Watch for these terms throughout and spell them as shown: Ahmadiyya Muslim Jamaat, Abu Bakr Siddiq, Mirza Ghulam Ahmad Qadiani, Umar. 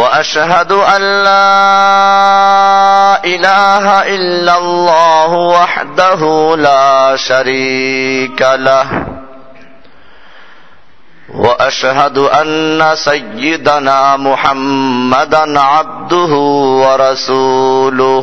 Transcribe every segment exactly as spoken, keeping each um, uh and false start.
وأشهد أن لا إله إلا الله وحده لا شريك له وأشهد أن سيدنا محمدا عبده ورسوله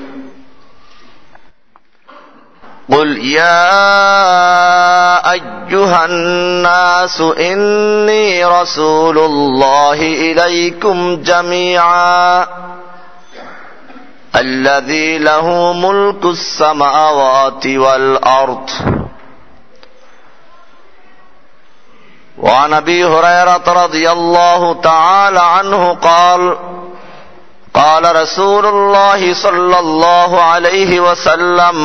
قل يا أيها الناس إني رسول الله إليكم جميعا الذي له ملك السماوات والأرض. وعن أبي هريرة رضي الله تعالى عنه قال قال رسول الله صلى الله عليه وسلم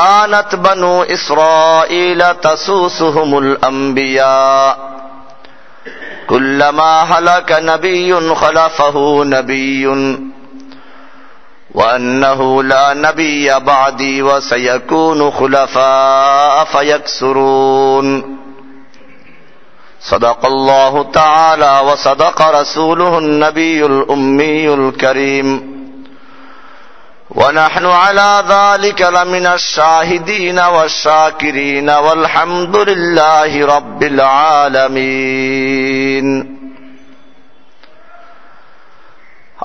كانت بنو إسرائيل تسوسهم الأنبياء كلما هلك نبي خلفه نبي وأنه لا نبي بعدي وسيكون خلفاء فيكسرون. صدق الله تعالى وصدق رسوله النبي الأمي الكريم ونحن على ذلك لمن الشاهدين والشاكرين والحمد لله رب العالمين.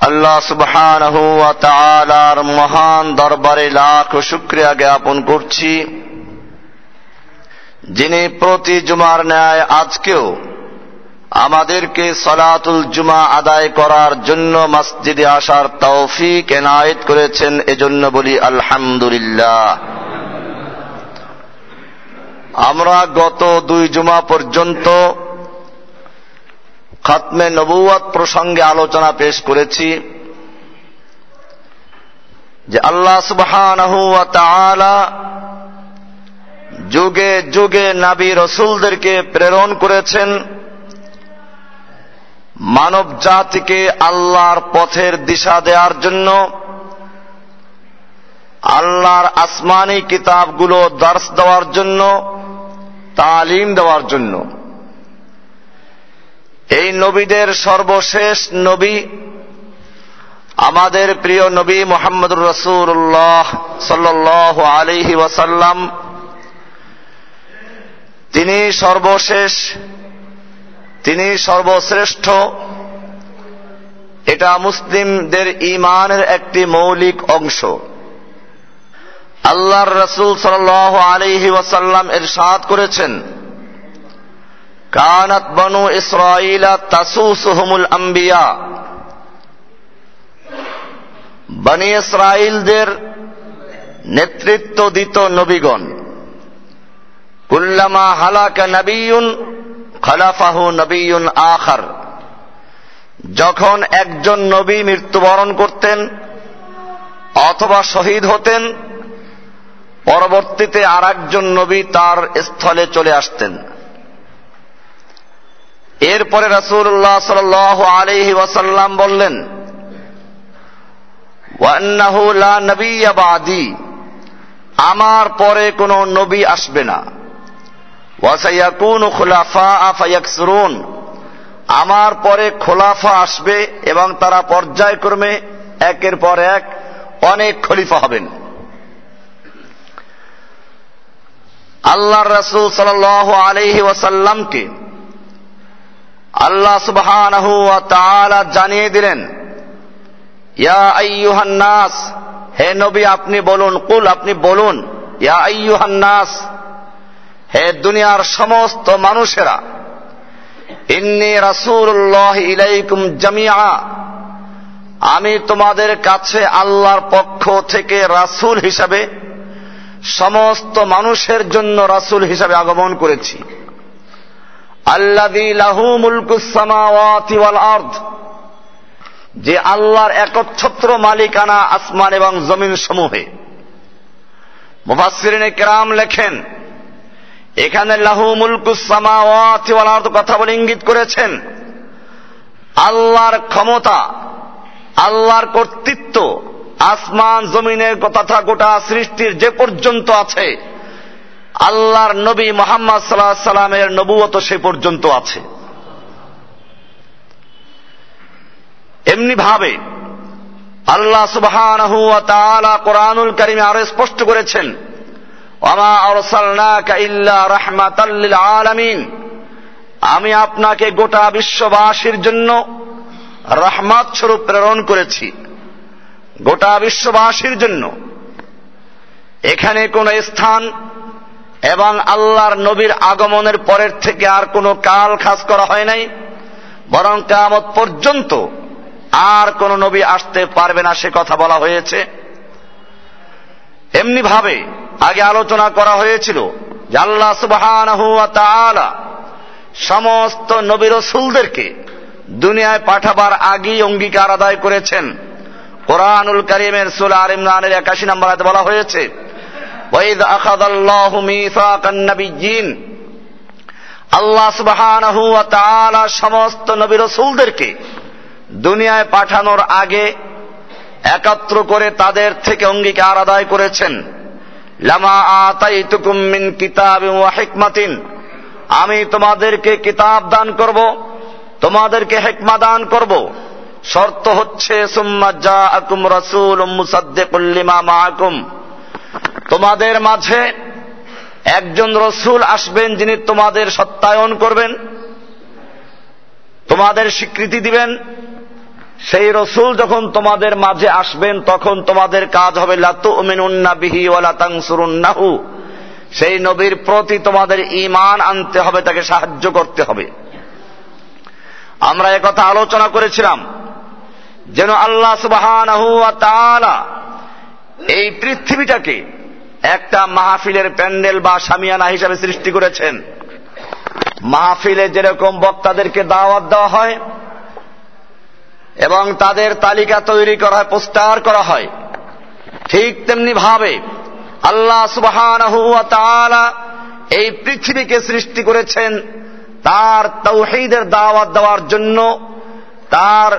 আল্লাহ সুবহানাহু ওয়া তাআলার মহান দরবারে লাখ শুকরিয়া জ্ঞাপন করছি, যিনি প্রতি জুমার ন্যায় আজকেও আমাদেরকে সালাতুল জুমা আদায় করার জন্য মসজিদে আসার তৌফিক এনায়েত করেছেন, এজন্য বলি আলহামদুলিল্লাহ। আমরা গত দুই জুমা পর্যন্ত খতমে নবুয়ত প্রসঙ্গে আলোচনা পেশ করেছি, যে আল্লাহ সুবহানাহু ওয়া তাআলা যুগে যুগে নবী রাসূলদেরকে প্রেরণ করেছেন মানব জাতিকে আল্লাহর পথের দিশা দেওয়ার জন্য, আল্লাহর আসমানি কিতাবগুলো দার্স দেওয়ার জন্য, তালিম দেওয়ার জন্য। এই নবীদের সর্বশেষ নবী আমাদের প্রিয় নবী মুহাম্মদুর রাসূলুল্লাহ সাল্লাল্লাহু আলাইহি ওয়াসাল্লাম, তিনি সর্বশেষ, তিনি সর্বশ্রেষ্ঠ। এটা মুসলিমদের ঈমানের একটি মৌলিক অংশ। আল্লাহর রাসূল সাল্লাল্লাহু আলাইহি ওয়াসাল্লাম ইরশাদ করেছেন, কানাত বনু ইসরাঈলা তাসুসুহুমুল আম্বিয়া, বনি ইসরাঈলদের নেতৃত্ব দিত নবীগণ। কুল্লামা হালাকা নাবিয়ুন খলাফাহু নবিয়ুন আখর, যখন একজন নবী মৃত্যুবরণ করতেন অথবা শহীদ হতেন, পরবর্তীতে আরেকজন নবী তার স্থলে চলে আসতেন। এরপরে রাসূলুল্লাহ সাল্লাল্লাহু আলাইহি ওয়াসাল্লাম বললেন, ওয়া আন্নাহু লা নাবিয়্য বাদি, আমার পরে কোনো নবী আসবে না, ওয়াসায়াকুনু খুলাফা ফায়াকসুরুন, আমার পরে খোলাফা আসবে এবং তারা পর্যায়ক্রমে একের পর এক অনেক খলিফা হবেন। আল্লাহর রাসূল সাল্লাল্লাহু আলাইহি ওয়াসাল্লামকে আল্লাহ সুবহানাহু ওয়া তাআলা জানিয়ে দিলেন, ইয়া আইয়ুহান নাস, হে নবী আপনি বলুন, কুল আপনি বলুন, ইয়া আইয়ুহান নাস, হে দুনিয়ার সমস্ত মানুষেরা, ইন্নী রাসূলুল্লাহ ইলাইকুম জামিআ, আমি তোমাদের কাছে আল্লাহর পক্ষ থেকে রাসূল হিসাবে সমস্ত মানুষের জন্য রাসূল হিসাবে আগমন করেছি। আল্লাযী লাহু মুলকুস সামাওয়াতি ওয়াল আরদ, যে আল্লাহর একচ্ছত্র মালিকানা আসমান এবং জমিন সমূহে। মুফাসসিরিনে কিরাম লেখেন, এখানে লাহু মুলকুস সামাওয়াতি ওয়াল আরদ কথা বলে ইঙ্গিত করেছেন আল্লাহর ক্ষমতা, আল্লাহর কর্তৃত্ব আসমান জমিনের তথা গোটা সৃষ্টির যে পর্যন্ত আছে, আল্লাহর নবী মুহাম্মদ সাল্লাল্লাহু আলাইহি সাল্লামের নবুয়ত সে পর্যন্ত আছে। এমনি ভাবে আল্লাহ সুবহানাহু ওয়া তাআলা কুরআনুল কারীমে আরো স্পষ্ট করেছেন, ওয়ামা আরসালনাকা ইল্লা রাহমাতাল লিল আলামিন, আমি আপনাকে গোটা বিশ্ববাসীর জন্য রহমত স্বরূপ প্রেরণ করেছি, গোটা বিশ্ববাসীর জন্য। এখানে কোন স্থান এবং আল্লাহর নবীর আগমনের পরের থেকে আর কোন কাল খাস করা হয় নাই, বরং কিয়ামত পর্যন্ত আর কোন নবী আসতে পারবে না সে কথা বলা হয়েছে। এমনি ভাবে আগে আলোচনা করা হয়েছিল যে আল্লাহ সুবহানাহু ওয়া তাআলা সমস্ত নবী রাসূলদেরকে দুনিয়ায় পাঠাবার আগেই অঙ্গীকার আদায় করেছেন। কুরআনুল কারীমের সূরা আল ইমরানের একাশি নম্বর আয়াতে বলা হয়েছে, ওয়াইদ আখাযাল্লাহু মিসাকান নাবিয়্যিন, আল্লাহ সুবহানাহু ওয়া তাআলা সমস্ত নবী রাসূলদেরকে দুনিয়ায় পাঠানোর আগে একত্র করে তাদের থেকে অঙ্গীকার আদায় করেছেন। লামা আতাইতুকুম মিন কিতাবিন ওয়া হিকমাতিন, আমি তোমাদেরকে কিতাব দান করব, তোমাদেরকে হিকমা দান করব, শর্ত হচ্ছে সুম্মা জাআকুম রাসূলুম মুসাদ্দিকুল লিমা মাআকুম, তোমাদের মাঝে একজন রাসূল আসবেন যিনি তোমাদের সত্যায়ন করবেন, তোমাদের স্বীকৃতি দিবেন। সেই রাসূল যখন তোমাদের মাঝে আসবেন তখন তোমাদের কাজ হবে লা তুমিনুন্না বিহি ওয়া লা তানসুরুন্নাহু, সেই নবীর প্রতি তোমাদের ঈমান আনতে হবে, তাকে সাহায্য করতে হবে। আমরা এই কথা আলোচনা করেছিলাম যেন আল্লাহ সুবহানাহু ওয়া তাআলা এই পৃথিবীটাকে একটা মাহফিলের প্যান্ডেল বা শামিয়ানা হিসেবে সৃষ্টি করেছেন। মাহফিলে যেরকম বক্তাদেরকে দাওয়াত দেওয়া হয় এবং তাদের তালিকা তৈরি করা হয়, পোস্টার করা হয়, ঠিক তেমনি ভাবে আল্লাহ সুবহানাহু ওয়া তাআলা এই পৃথিবীকে সৃষ্টি করেছেন তার তাওহীদের দাওয়াত দেওয়ার জন্য, তার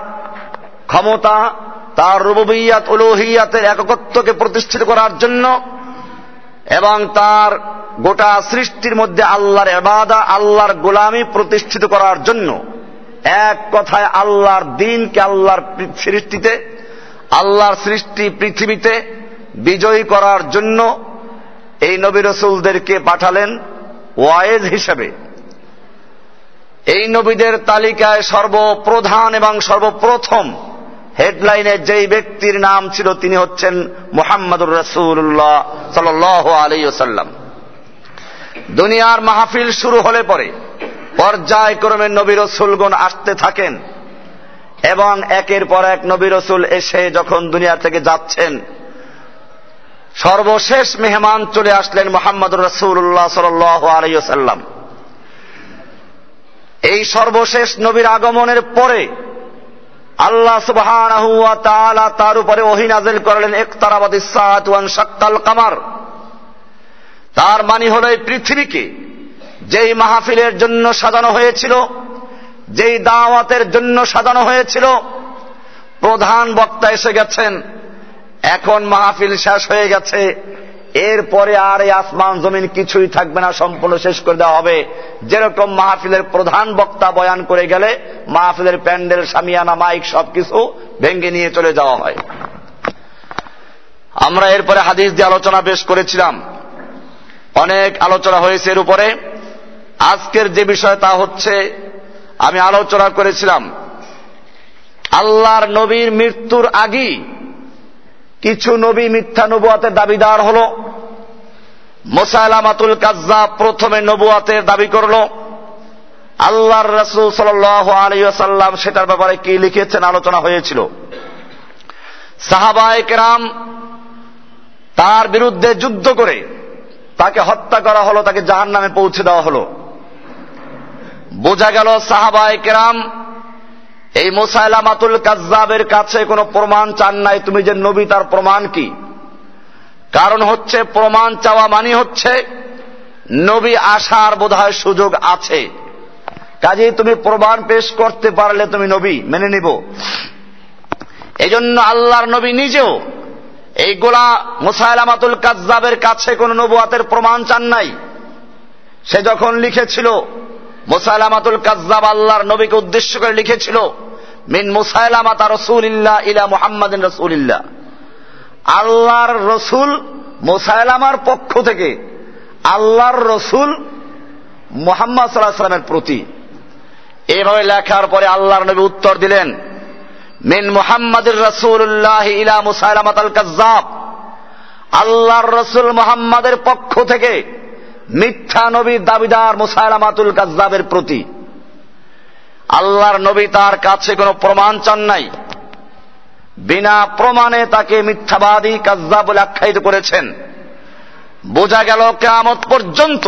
ক্ষমতা, তার রুবুবিয়্যাত উলুহিয়াতের একত্বকে প্রতিষ্ঠিত করার জন্য এবং তার গোটা সৃষ্টির মধ্যে আল্লাহর ইবাদা, আল্লাহর গোলামি প্রতিষ্ঠিত করার জন্য। এক কথায় আল্লাহর দ্বীনকে আল্লাহর সৃষ্টিতে, আল্লাহর সৃষ্টি পৃথিবীতে বিজয়ী করার জন্য এই নবী রাসূলদেরকে পাঠালেন ওয়ায়েজ হিসেবে। এই নবীদের তালিকায় সর্বপ্রধান এবং সর্বপ্রথম হেডলাইনে যেই ব্যক্তির নাম ছিল তিনি হচ্ছেন মুহাম্মাদুর রাসূলুল্লাহ সাল্লাল্লাহু আলাইহি ওয়াসাল্লাম। দুনিয়ার মাহফিল শুরু হলে পরে পর্যায়ক্রমে নবী রাসূলগণ আসতে থাকেন এবং একের পর এক নবী রাসূল এসে যখন দুনিয়া থেকে যাচ্ছেন, সর্বশেষ মেহমান চলে আসলেন মুহাম্মাদুর রাসূলুল্লাহ সাল্লাল্লাহু আলাইহি ওয়াসাল্লাম। এই সর্বশেষ নবীর আগমনের পরে আল্লাহ সুবহানাহু ওয়া তাআলা তার উপরে ওহী নাযিল করলেন, ইকতারাবাতিস সাআতু ওয়া শাক্কাল কমার। তার মানে হলো এই পৃথিবীকে যেই মাহফিলের জন্য সাজানো হয়েছিল, যেই দাওয়াতের জন্য সাজানো হয়েছিল, প্রধান বক্তা এসে গেছেন, এখন মাহফিল শেষ হয়ে গেছে, এরপরে আর এই আসমান জমিন কিছুই থাকবে না, সম্পূর্ণ শেষ করে দেওয়া হবে। যেরকম মাহফিলের প্রধান বক্তা বয়ান করে গেলে মাহফিলের প্যান্ডেল, শামিয়ানা, মাইক সবকিছু ভেঙে নিয়ে চলে যাওয়া হয়। আমরা এরপরে হাদিস দিয়ে আলোচনা পেশ করেছিলাম, অনেক আলোচনা হয়েছে এর উপরে। আজকের যে বিষয় তা হচ্ছে, আমি আলোচনা করেছিলাম আল্লাহর নবীর মৃত্যুর আগেই কিছু নবী মিথ্যা নবুয়াতের দাবিদার হল। মুসায়লামাতুল কাজ্জাব প্রথমে নবুয়াতের দাবি করল। আল্লাহর রাসূল সাল্লাল্লাহু আলাইহি ওয়াসাল্লাম সেটার ব্যাপারে কি লিখেছেন আলোচনা হয়েছিল। সাহাবায়ে কেরাম তার বিরুদ্ধে যুদ্ধ করে তাকে হত্যা করা হলো, তাকে জাহান্নামে পৌঁছে দেওয়া হলো। বোঝা গেল সাহাবায়ে কেরাম এই মুসায়লামাতুল কাজ্জাবের কাছে কোনো প্রমাণ চান নাই, তুমি যে নবী তার প্রমাণ কি। কারণ হচ্ছে প্রমাণ চাওয়া মানে হচ্ছে নবী আসার বোধহয় সুযোগ আছে, কাজেই তুমি প্রমাণ পেশ করতে পারলে তুমি নবী মেনে নিব। এজন্য আল্লাহর নবী নিজেও এই গোলা মুসায়লামাতুল কাজ্জাবের কাছে কোনো নবুয়াতের প্রমাণ চান নাই। সে যখন লিখেছিল মুসায়লামাতুল কাজ্জাব আল্লাহর নবীকে উদ্দেশ্য করে লিখেছিল, মিন মুসায়লামাতা রাসূলিল্লাহ ইলা মুহাম্মাদিন রাসূলিল্লাহ, আল্লাহর রসুল মুসায়লামার পক্ষ থেকে আল্লাহর রসুল মুহাম্মদ সাল্লাল্লাহু আলাইহি সাল্লামের প্রতি। এইভাবে লেখার পরে আল্লাহর নবী উত্তর দিলেন, মিন মুহাম্মাদির রাসূলুল্লাহ ইলা মুসায়লামাতাল কাজ্জাব, আল্লাহর রসুল মুহাম্মাদের পক্ষ থেকে মিথ্যা নবীর দাবিদার মুসায়লামাতুল কাজ্জাবের প্রতি। আল্লাহর নবী তার কাছে কোনো প্রমাণ চান নাই, বিনা প্রমাণে তাকে মিথ্যাবাদী, কাজ্জাব বলে আখ্যায়িত করেছেন। বোঝা গেল কিয়ামত পর্যন্ত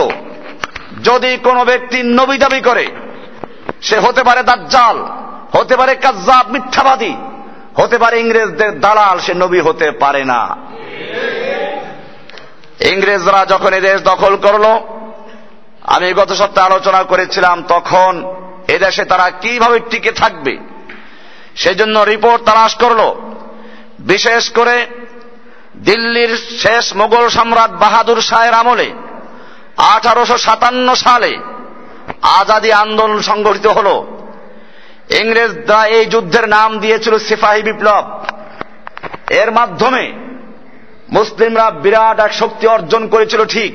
যদি কোনো ব্যক্তি নবী দাবি করে, সে হতে পারে দাজ্জাল, হতে পারে কাজ্জাব মিথ্যাবাদী, হতে পারে ইংরেজদের দালাল, সে নবী হতে পারে না। ইংরেজরা যখন এদেশ দখল করল, আমি গত সপ্তাহে আলোচনা করেছিলাম, তখন এদেশে তারা কিভাবে টিকে থাকবে সেজন্য রিপোর্ট তালাশ করল। বিশেষ করে দিল্লির শেষ মোগল সম্রাট বাহাদুর শাহের আমলে আঠারোশো সাতান্ন সালে আজাদী আন্দোলন সংগঠিত হল। ইংরেজরা এই যুদ্ধের নাম দিয়েছিল সিপাহী বিপ্লব। এর মাধ্যমে মুসলিমরা বিরাট এক শক্তি অর্জন করেছিল। ঠিক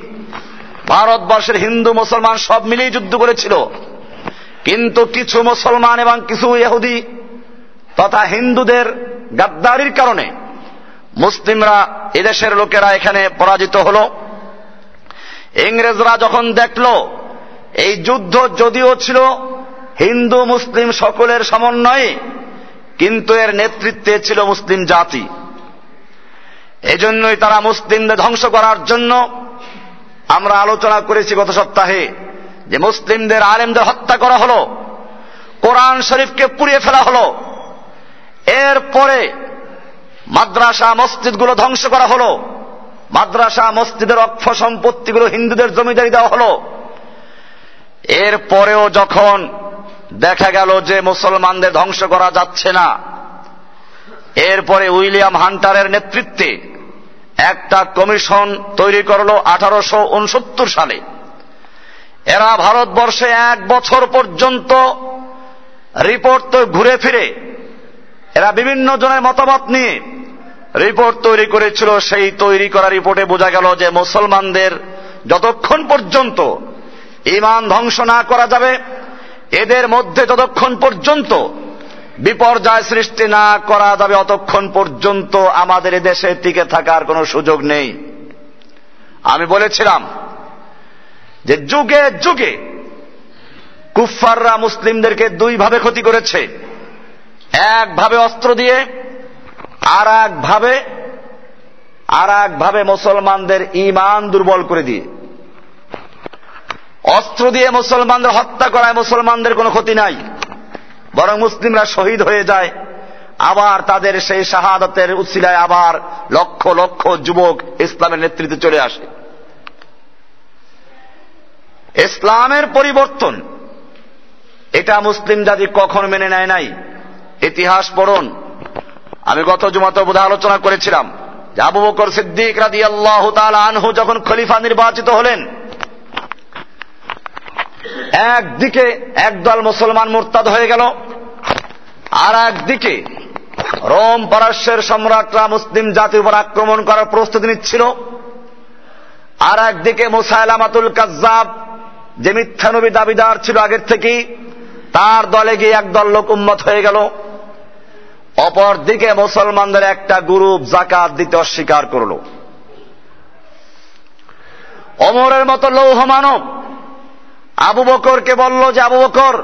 ভারতবর্ষের হিন্দু মুসলমান সব মিলেই যুদ্ধ করেছিল, কিন্তু কিছু মুসলমান এবং কিছু ইহুদি তথা হিন্দুদের গাদ্দারির কারণে মুসলিমরা, এদেশের লোকেরা এখানে পরাজিত হল। ইংরেজরা যখন দেখল এই যুদ্ধ যদিও ছিল হিন্দু মুসলিম সকলের সমন্বয়ে, কিন্তু এর নেতৃত্বে ছিল মুসলিম জাতি, এজন্যই তারা মুসলিমদের ধ্বংস করার জন্য, আমরা আলোচনা করেছি গত সপ্তাহে যে মুসলিমদের আলেমদের হত্যা করা হলো, কোরআন শরীফকে পুড়িয়ে ফেলা হলো, এরপরে মাদ্রাসা মসজিদগুলো ধ্বংস করা হলো, মাদ্রাসা মসজিদের অক্ষ সম্পত্তিগুলো হিন্দুদের জমিদারি দেওয়া হলো। এরপরেও যখন দেখা গেল যে মুসলমানদের ধ্বংস করা যাচ্ছে না, এরপরে উইলিয়াম হান্টারের নেতৃত্বে একটা কমিশন তৈরি করল আঠারোশো উনসত্তর সালে। এরা ভারতবর্ষে এক বছর পর্যন্ত রিপোর্ট তো ঘুরে ফিরে এরা বিভিন্ন জনের মতামত নিয়ে রিপোর্ট তৈরি করেছিল। সেই তৈরি করা রিপোর্টে বোঝা গেল যে মুসলমানদের যতক্ষণ পর্যন্ত ঈমান ধ্বংস না করা যাবে, এদের মধ্যে যতক্ষণ পর্যন্ত বিপর্যয় সৃষ্টি না করা যাবে, অতক্ষণ পর্যন্ত আমাদের দেশে টিকে থাকার কোনো সুযোগ নেই। আমি বলেছিলাম যে যুগে যুগে কুফফাররা মুসলিমদেরকে দুই ভাবে ক্ষতি করেছে, একভাবে অস্ত্র দিয়ে, আর একভাবে আর একভাবে মুসলমানদের ঈমান দুর্বল করে দিয়ে। অস্ত্র দিয়ে মুসলমানদের হত্যা করায় মুসলমানদের কোনো ক্ষতি নাই, বরং মুসলিমরা শহীদ হয়ে যায়, আবার তাদের সেই শাহাদাতের উসিলায় আবার লক্ষ লক্ষ যুবক ইসলামের নেতৃত্বে চলে আসে। ইসলামের পরিবর্তন এটা মুসলিম জাতি কখন মেনে নেয় নাই। ইতিহাস পড়ুন, আমি গত জুমাতে বোধহয় আলোচনা করেছিলাম যে আবু বকর সিদ্দিক রাদিয়াল্লাহু তাআলা আনহু যখন খলিফা নির্বাচিত হলেন, একদিকে একদল মুসলমান মুরতাদ হয়ে গেল, আর একদিকে রোম পারস্যের সম্রাটরা মুসলিম জাতির উপর আক্রমণ করার প্রস্তুতি নিচ্ছিল, আর একদিকে মুসায়লামাতুল কাজ্জাব যে মিথ্যানবী দাবিদার ছিল আগের থেকেই, তার দলে গিয়ে একদল লোক উম্মত হয়ে গেল। অপরদিকে মুসলমানদের একটা গ্রুপ যাকাত দিতে অস্বীকার করল। ওমরের মতো লৌহ মানব আবু বকরকে বলল যে আবু বকর,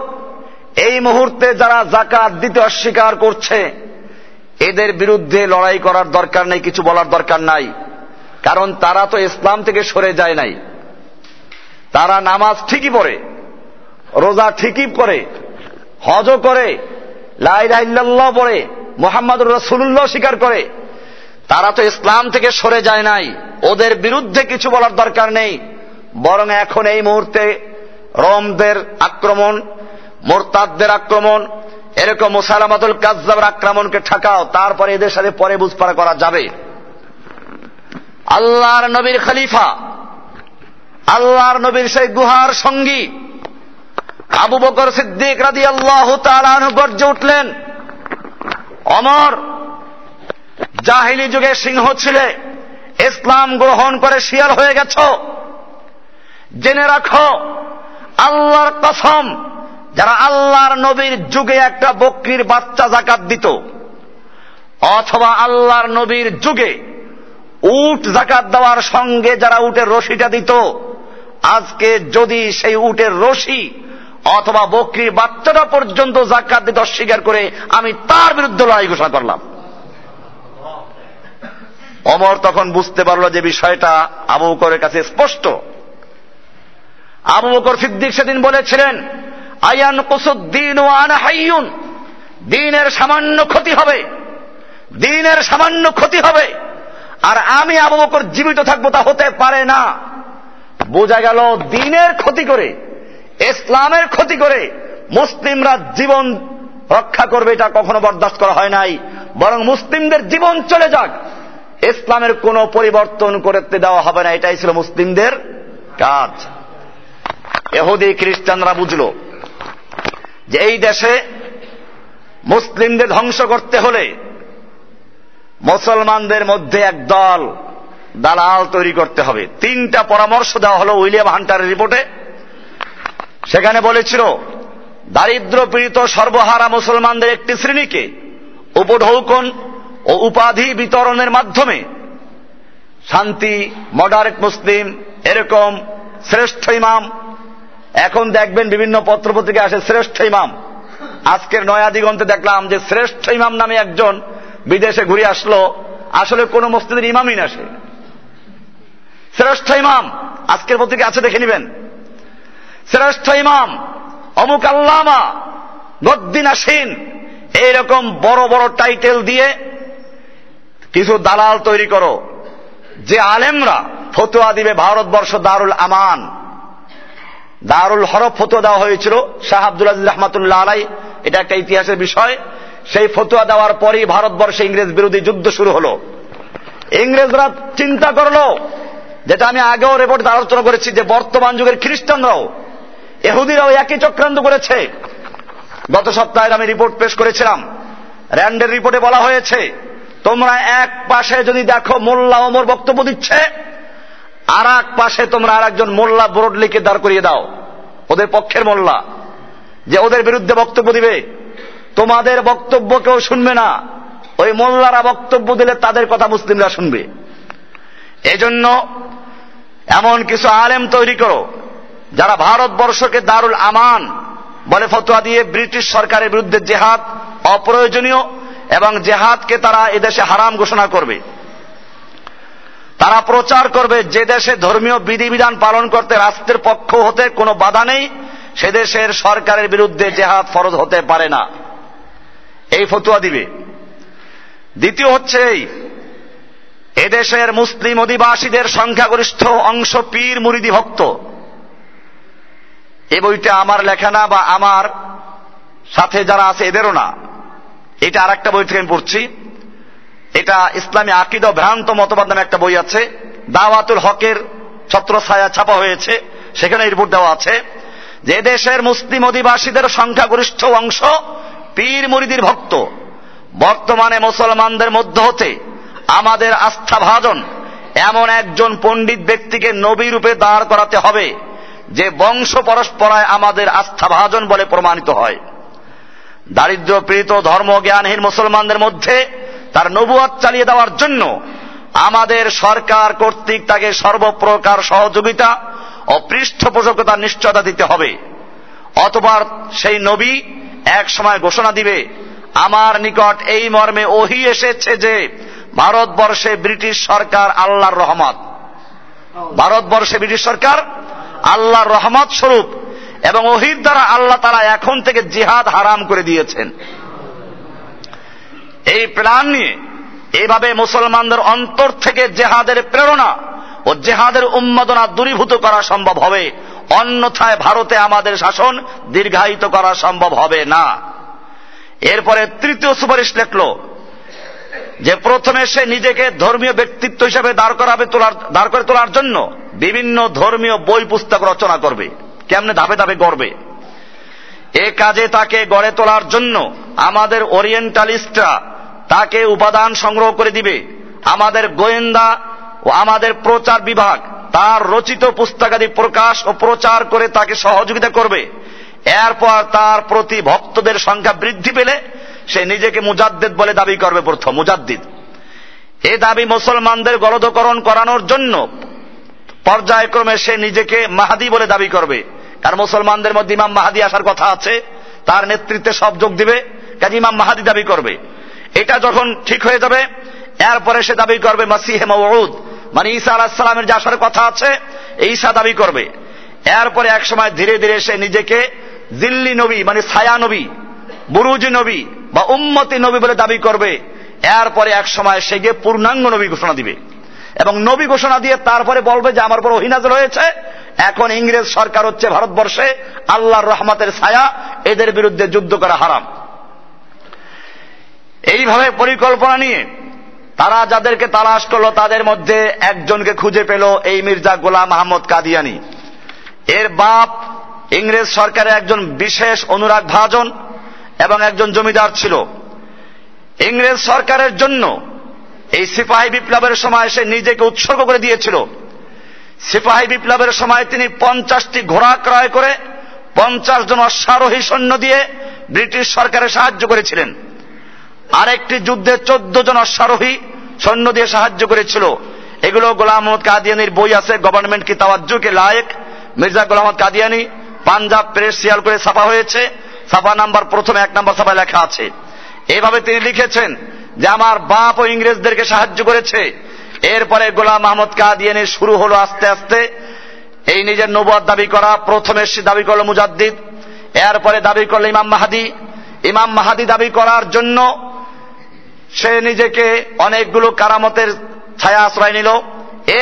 এই মুহূর্তে যারা যাকাত দিতে অস্বীকার করছে এদের বিরুদ্ধে লড়াই করার দরকার নেই, কিছু বলার দরকার নাই, কারণ তারা তো ইসলাম থেকে সরে যায় নাই, তারা নামাজ ঠিকই পড়ে, রোজা ঠিকই করে, হজ করে, লা ইলাহা ইল্লাল্লাহ পড়ে, মুহাম্মাদুর রাসূলুল্লাহ স্বীকার করে, তারা তো ইসলাম থেকে সরে যায় নাই, ওদের বিরুদ্ধে কিছু বলার দরকার নেই, বরং এখন এই মুহূর্তে রোমদের আক্রমণ, মোরতাদদের আক্রমণ, এরকম মুসালামাতুল কাজ্জাবের আক্রমণকে ঠেকাও, তারপরে এদের সাথে পরে বুঝপারা করা যাবে। আল্লাহর নবীর খলিফা, আল্লাহর নবীর সেই গুহার সঙ্গী আবু বকর সিদ্দিক রাদিয়াল্লাহু তাআলা আনহু গর্জে উঠলেন, ওমর, জাহিলি যুগে সিংহ ছিলে, ইসলাম গ্রহণ করে শিয়াল হয়ে গেছ, জেনে রাখো আল্লাহর কসম, যারা আল্লাহর নবীর যুগে একটা বকরির বাচ্চা যাকাত দিত অথবা আল্লাহর নবীর যুগে উট যাকাত দেওয়ার সঙ্গে যারা উটের রশিটা দিত, আজকে যদি সেই উটের রশি অথবা বকরির বাচ্চাটা পর্যন্ত যাকাত দিতে অস্বীকার করে, আমি তার বিরুদ্ধে লড়াই ঘোষণা করলাম। ওমর তখন বুঝতে পারলো যে বিষয়টা আবু বকরের কাছে স্পষ্ট। আবু বকর সিদ্দিক সেদিন বলেছিলেন, আয়ান কুসুদ্দিন ওয়া আনা হাইয়ুন, দ্বীনের সামান্য ক্ষতি হবে, দ্বীনের সামান্য ক্ষতি হবে, আর আমি আবু বকর জীবিত থাকবো তা হতে পারে না। বোঝা গেল দ্বীনের ক্ষতি করে, ইসলামের ক্ষতি করে মুসলিমরা জীবন রক্ষা করবে এটা কখনো বরদাস্ত করা হয় নাই, বরং মুসলিমদের জীবন চলে যাক, ইসলামের কোনো পরিবর্তন করতে দেওয়া হবে না, এটাই ছিল মুসলিমদের কাজ। ইহুদি খ্রিস্টানরা বুঝল যে এই দেশে মুসলিমদের ধ্বংস করতে হলে মুসলমানদের মধ্যে একদল দালাল তৈরি করতে হবে। তিনটা পরামর্শ দেওয়া হলো উইলিয়াম হান্টারের রিপোর্টে, সেখানে বলেছিল দারিদ্র পীড়িত সর্বহারা মুসলমানদের একটি শ্রেণীকে উপঢৌকন ও উপাধি বিতরণের মাধ্যমে শান্তি, মডারেট মুসলিম, এরকম শ্রেষ্ঠ ইমাম, এখন দেখবেন বিভিন্ন পত্রপত্রিকায় আসে শ্রেষ্ঠ ইমাম, আজকের নয়া দিগন্তে দেখলাম যে শ্রেষ্ঠ ইমাম নামে একজন বিদেশে ঘুরে আসলো, আসলে কোন মসজিদের ইমামই না সে, শ্রেষ্ঠ ইমাম আজকের পত্রিকা আছে দেখে নেবেন, শ্রেষ্ঠ ইমাম অমুক আল্লামা গদ্দিন আসেন, এইরকম বড় বড় টাইটেল দিয়ে কিছু দালাল তৈরি করো, যে আলেমরা ফতোয়া দিবে ভারতবর্ষ দারুল আমান, দারুল হরফ ফতোয়া দেওয়া হয়েছিল শাহ আব্দুল আজিজ রহমাতুল্লাহ আলাই, এটা একটা ইতিহাসের বিষয়। সেই ফতোয়া দেওয়ার পরই ভারতবর্ষে ইংরেজ বিরোধী যুদ্ধ শুরু হলো। ইংরেজরা চিন্তা করলো, যেটা আমি আগেও রিপোর্টে আলোচনা করেছি, যে বর্তমান যুগের খ্রিস্টানরাও, ইহুদিরাও একই চক্রান্ত করেছে। গত সপ্তাহে আমি রিপোর্ট পেশ করেছিলাম, র্যান্ডের রিপোর্টে বলা হয়েছে, তোমরা এক পাশে যদি দেখো মোল্লা ওমর বক্তব্য দিচ্ছে, আর এক পাশে তোমরা আর একজন মোল্লা ব্রডলিকে দাঁড় করিয়ে দাও, ওদের পক্ষের মোল্লা, যে ওদের বিরুদ্ধে বক্তব্য দিবে, তোমাদের বক্তব্য কেউ শুনবে না, ওই মোল্লারা বক্তব্য দিলে তাদের কথা মুসলিমরা শুনবে। এজন্য এমন কিছু আলেম তৈরি করো যারা ভারতবর্ষকে দারুল আমান বলে ফতোয়া দিয়ে ব্রিটিশ সরকারের বিরুদ্ধে জেহাদ অপ্রয়োজনীয়, এবং জেহাদকে তারা এদেশে হারাম ঘোষণা করবে। তারা প্রচার করবে যে দেশে ধর্মীয় বিধিবিধান পালন করতে রাষ্ট্রের পক্ষ হতে কোনো বাধা নেই, সেদেশের সরকারের বিরুদ্ধে জেহাদ ফরজ হতে পারে না, এই ফতোয়া দিবে। দ্বিতীয় হচ্ছে এই, এদেশের মুসলিম অধিবাসীদের সংখ্যাগরিষ্ঠ অংশ পীর মুরিদি ভক্ত। এ বইটা আমার লেখা না, বা আমার সাথে যারা আছে এদেরও না, এটা আর একটা বই থেকে আমি পড়ছি। এটা ইসলামী আকিদা ভ্রান্ত মতবাদ নামে একটা বই আছে, দাওয়াতুল হকের ছত্রছায়া ছাপা হয়েছে, সেখানে এই রিপোর্ট দেওয়া আছে যে দেশের মুসলিম অধিবাসীদের সংখ্যাগরিষ্ঠ অংশ পীর মুরিদির ভক্ত। বর্তমানে মুসলমানদের মধ্য হতে আমাদের আস্থাভাজন এমন একজন পণ্ডিত ব্যক্তিকে নবী রূপে দাঁড় করাতে হবে যে বংশ পরস্পরায় আমাদের আস্থাভাজন বলে প্রমাণিত হয়। দারিদ্র্যপীড়িত ধর্মজ্ঞানহীন মুসলমানদের মধ্যে তার নবুয়ত চালিয়ে দেওয়ার জন্য আমাদের সরকার কর্তৃক তাকে সর্বপ্রকার সহযোগিতা ও পৃষ্ঠপোষকতার নিশ্চয়তা দিতে হবে। অতঃপর সেই নবী এক সময় ঘোষণা দিবে, আমার নিকট এই মর্মে ওহী এসেছে যে ভারতবর্ষে ব্রিটিশ সরকার আল্লাহর রহমত, ভারতবর্ষে ব্রিটিশ সরকার আল্লাহর রহমত স্বরূপ এবং ওহীর দ্বারা আল্লাহ তাআলা এখন থেকে জিহাদ হারাম করে দিয়েছেন। এই প্ল্যান নিয়ে এইভাবে মুসলমানদের অন্তর থেকে জিহাদের প্রেরণা ও জিহাদের উন্মাদনা দূরীভূত করা সম্ভব হবে, অন্যথায় ভারতে আমাদের শাসন দীর্ঘায়িত করা সম্ভব হবে না। এরপরে তৃতীয় সুপারিশ লিখল যে প্রথমে সে নিজেকে ধর্মীয় ব্যক্তিত্ব হিসেবে দাঁড় করাবে, দাঁড় করে তোলার জন্য বিভিন্ন ধর্মীয় বই পুস্তক রচনা করবে, কেমনে ধাপে ধাপে গড়বে। এ কাজে তাকে গড়ে তোলার জন্য আমাদের ওরিয়েন্টালিস্টরা তাকে উপাদান সংগ্রহ করে দিবে, আমাদের গোয়েন্দা ও আমাদের প্রচার বিভাগ তার রচিত পুস্তকাদি প্রকাশ ও প্রচার করে তাকে সহযোগিতা করবে। এরপর তার প্রতি ভক্তদের সংখ্যা বৃদ্ধি পেলে সে নিজেকে মুজাদ্দিদ বলে দাবি করবে। প্রথম মুজাদ্দিদ এ দাবি মুসলমানদের গলদকরণ করানোর জন্য পর্যায়ক্রমে সে নিজেকে মাহাদি বলে দাবি করবে, কারণ মুসলমানদের মধ্যে ইমাম মাহাদি আসার কথা আছে, তার নেতৃত্বে সব যোগ দিবে, কাজে ইমাম মাহাদি দাবি করবে। এটা যখন ঠিক হয়ে যাবে এরপরে সে দাবি করবে মাসিহে মাউউদ, মানে ঈসা আলাইহিস সালামের যে আসার কথা আছে ঈসা দাবি করবে। এরপরে এক সময় ধীরে ধীরে সে নিজেকে জিল্লি নবী মানে ছায়া নবী, বুরুজি নবী বা উম্মতি নবী বলে দাবি করবে। এরপরে এক সময় সে গিয়ে পূর্ণাঙ্গ নবী ঘোষণা দিবে এবং নবী ঘোষণা দিয়ে তারপরে বলবে যে আমার উপর ওহী নাযিল হয়েছে, এখন ইংরেজ সরকার হচ্ছে ভারতবর্ষে আল্লাহর রহমতের ছায়া, এদের বিরুদ্ধে যুদ্ধ করা হারাম। এইভাবে পরিকল্পনা নিয়ে তারা যাদেরকে তালাশ করলো তাদের মধ্যে একজনকে খুঁজে পেল, এই মির্জা গোলাম আহমদ কাদিয়ানি। এর বাপ ইংরেজ সরকারের একজন বিশেষ অনুরাগ ভাজন এবং একজন জমিদার ছিল। ইংরেজ সরকারের জন্য এই সিপাহী বিপ্লবের সময় সে নিজেকে উৎসর্গ করে দিয়েছিল। সিপাহী বিপ্লবের সময় তিনি পঞ্চাশটি ঘোড়া ক্রয় করে পঞ্চাশ জন অশ্বারোহী সৈন্য দিয়ে ব্রিটিশ সরকারের সাহায্য করেছিলেন। আরেকটি যুদ্ধে চোদ্দ জন অশ্বারোহী সৈন্য দিয়ে সাহায্য করেছিল। এগুলো গোলাম আহমদ কাদিয়ানির বই আছে, গভর্নমেন্ট কি তাওয়াজ্জুকে লায়েক, মির্জা গোলাম আহমদ কাদিয়ানি, পাঞ্জাব প্রেস সিয়াল করে ছাপা হয়েছে, ছাপা নাম্বার প্রথমে এক নাম্বার ছাপায় লেখা আছে। এভাবে তিনি লিখেছেন যে আমার বাপ ও ইংরেজদেরকে সাহায্য করেছে। এরপরে গোলাম আহমদ কাদিয়ানি শুরু হলো আস্তে আস্তে এই নিজের নবুয়ত দাবি করা। প্রথমে সে দাবি করলো মুজাদ্দিদ, এরপরে দাবি করলো ইমাম মাহাদি। ইমাম মাহাদি দাবি করার জন্য সে নিজেকে অনেকগুলো কারামতের ছায়া আশ্রয় নিল।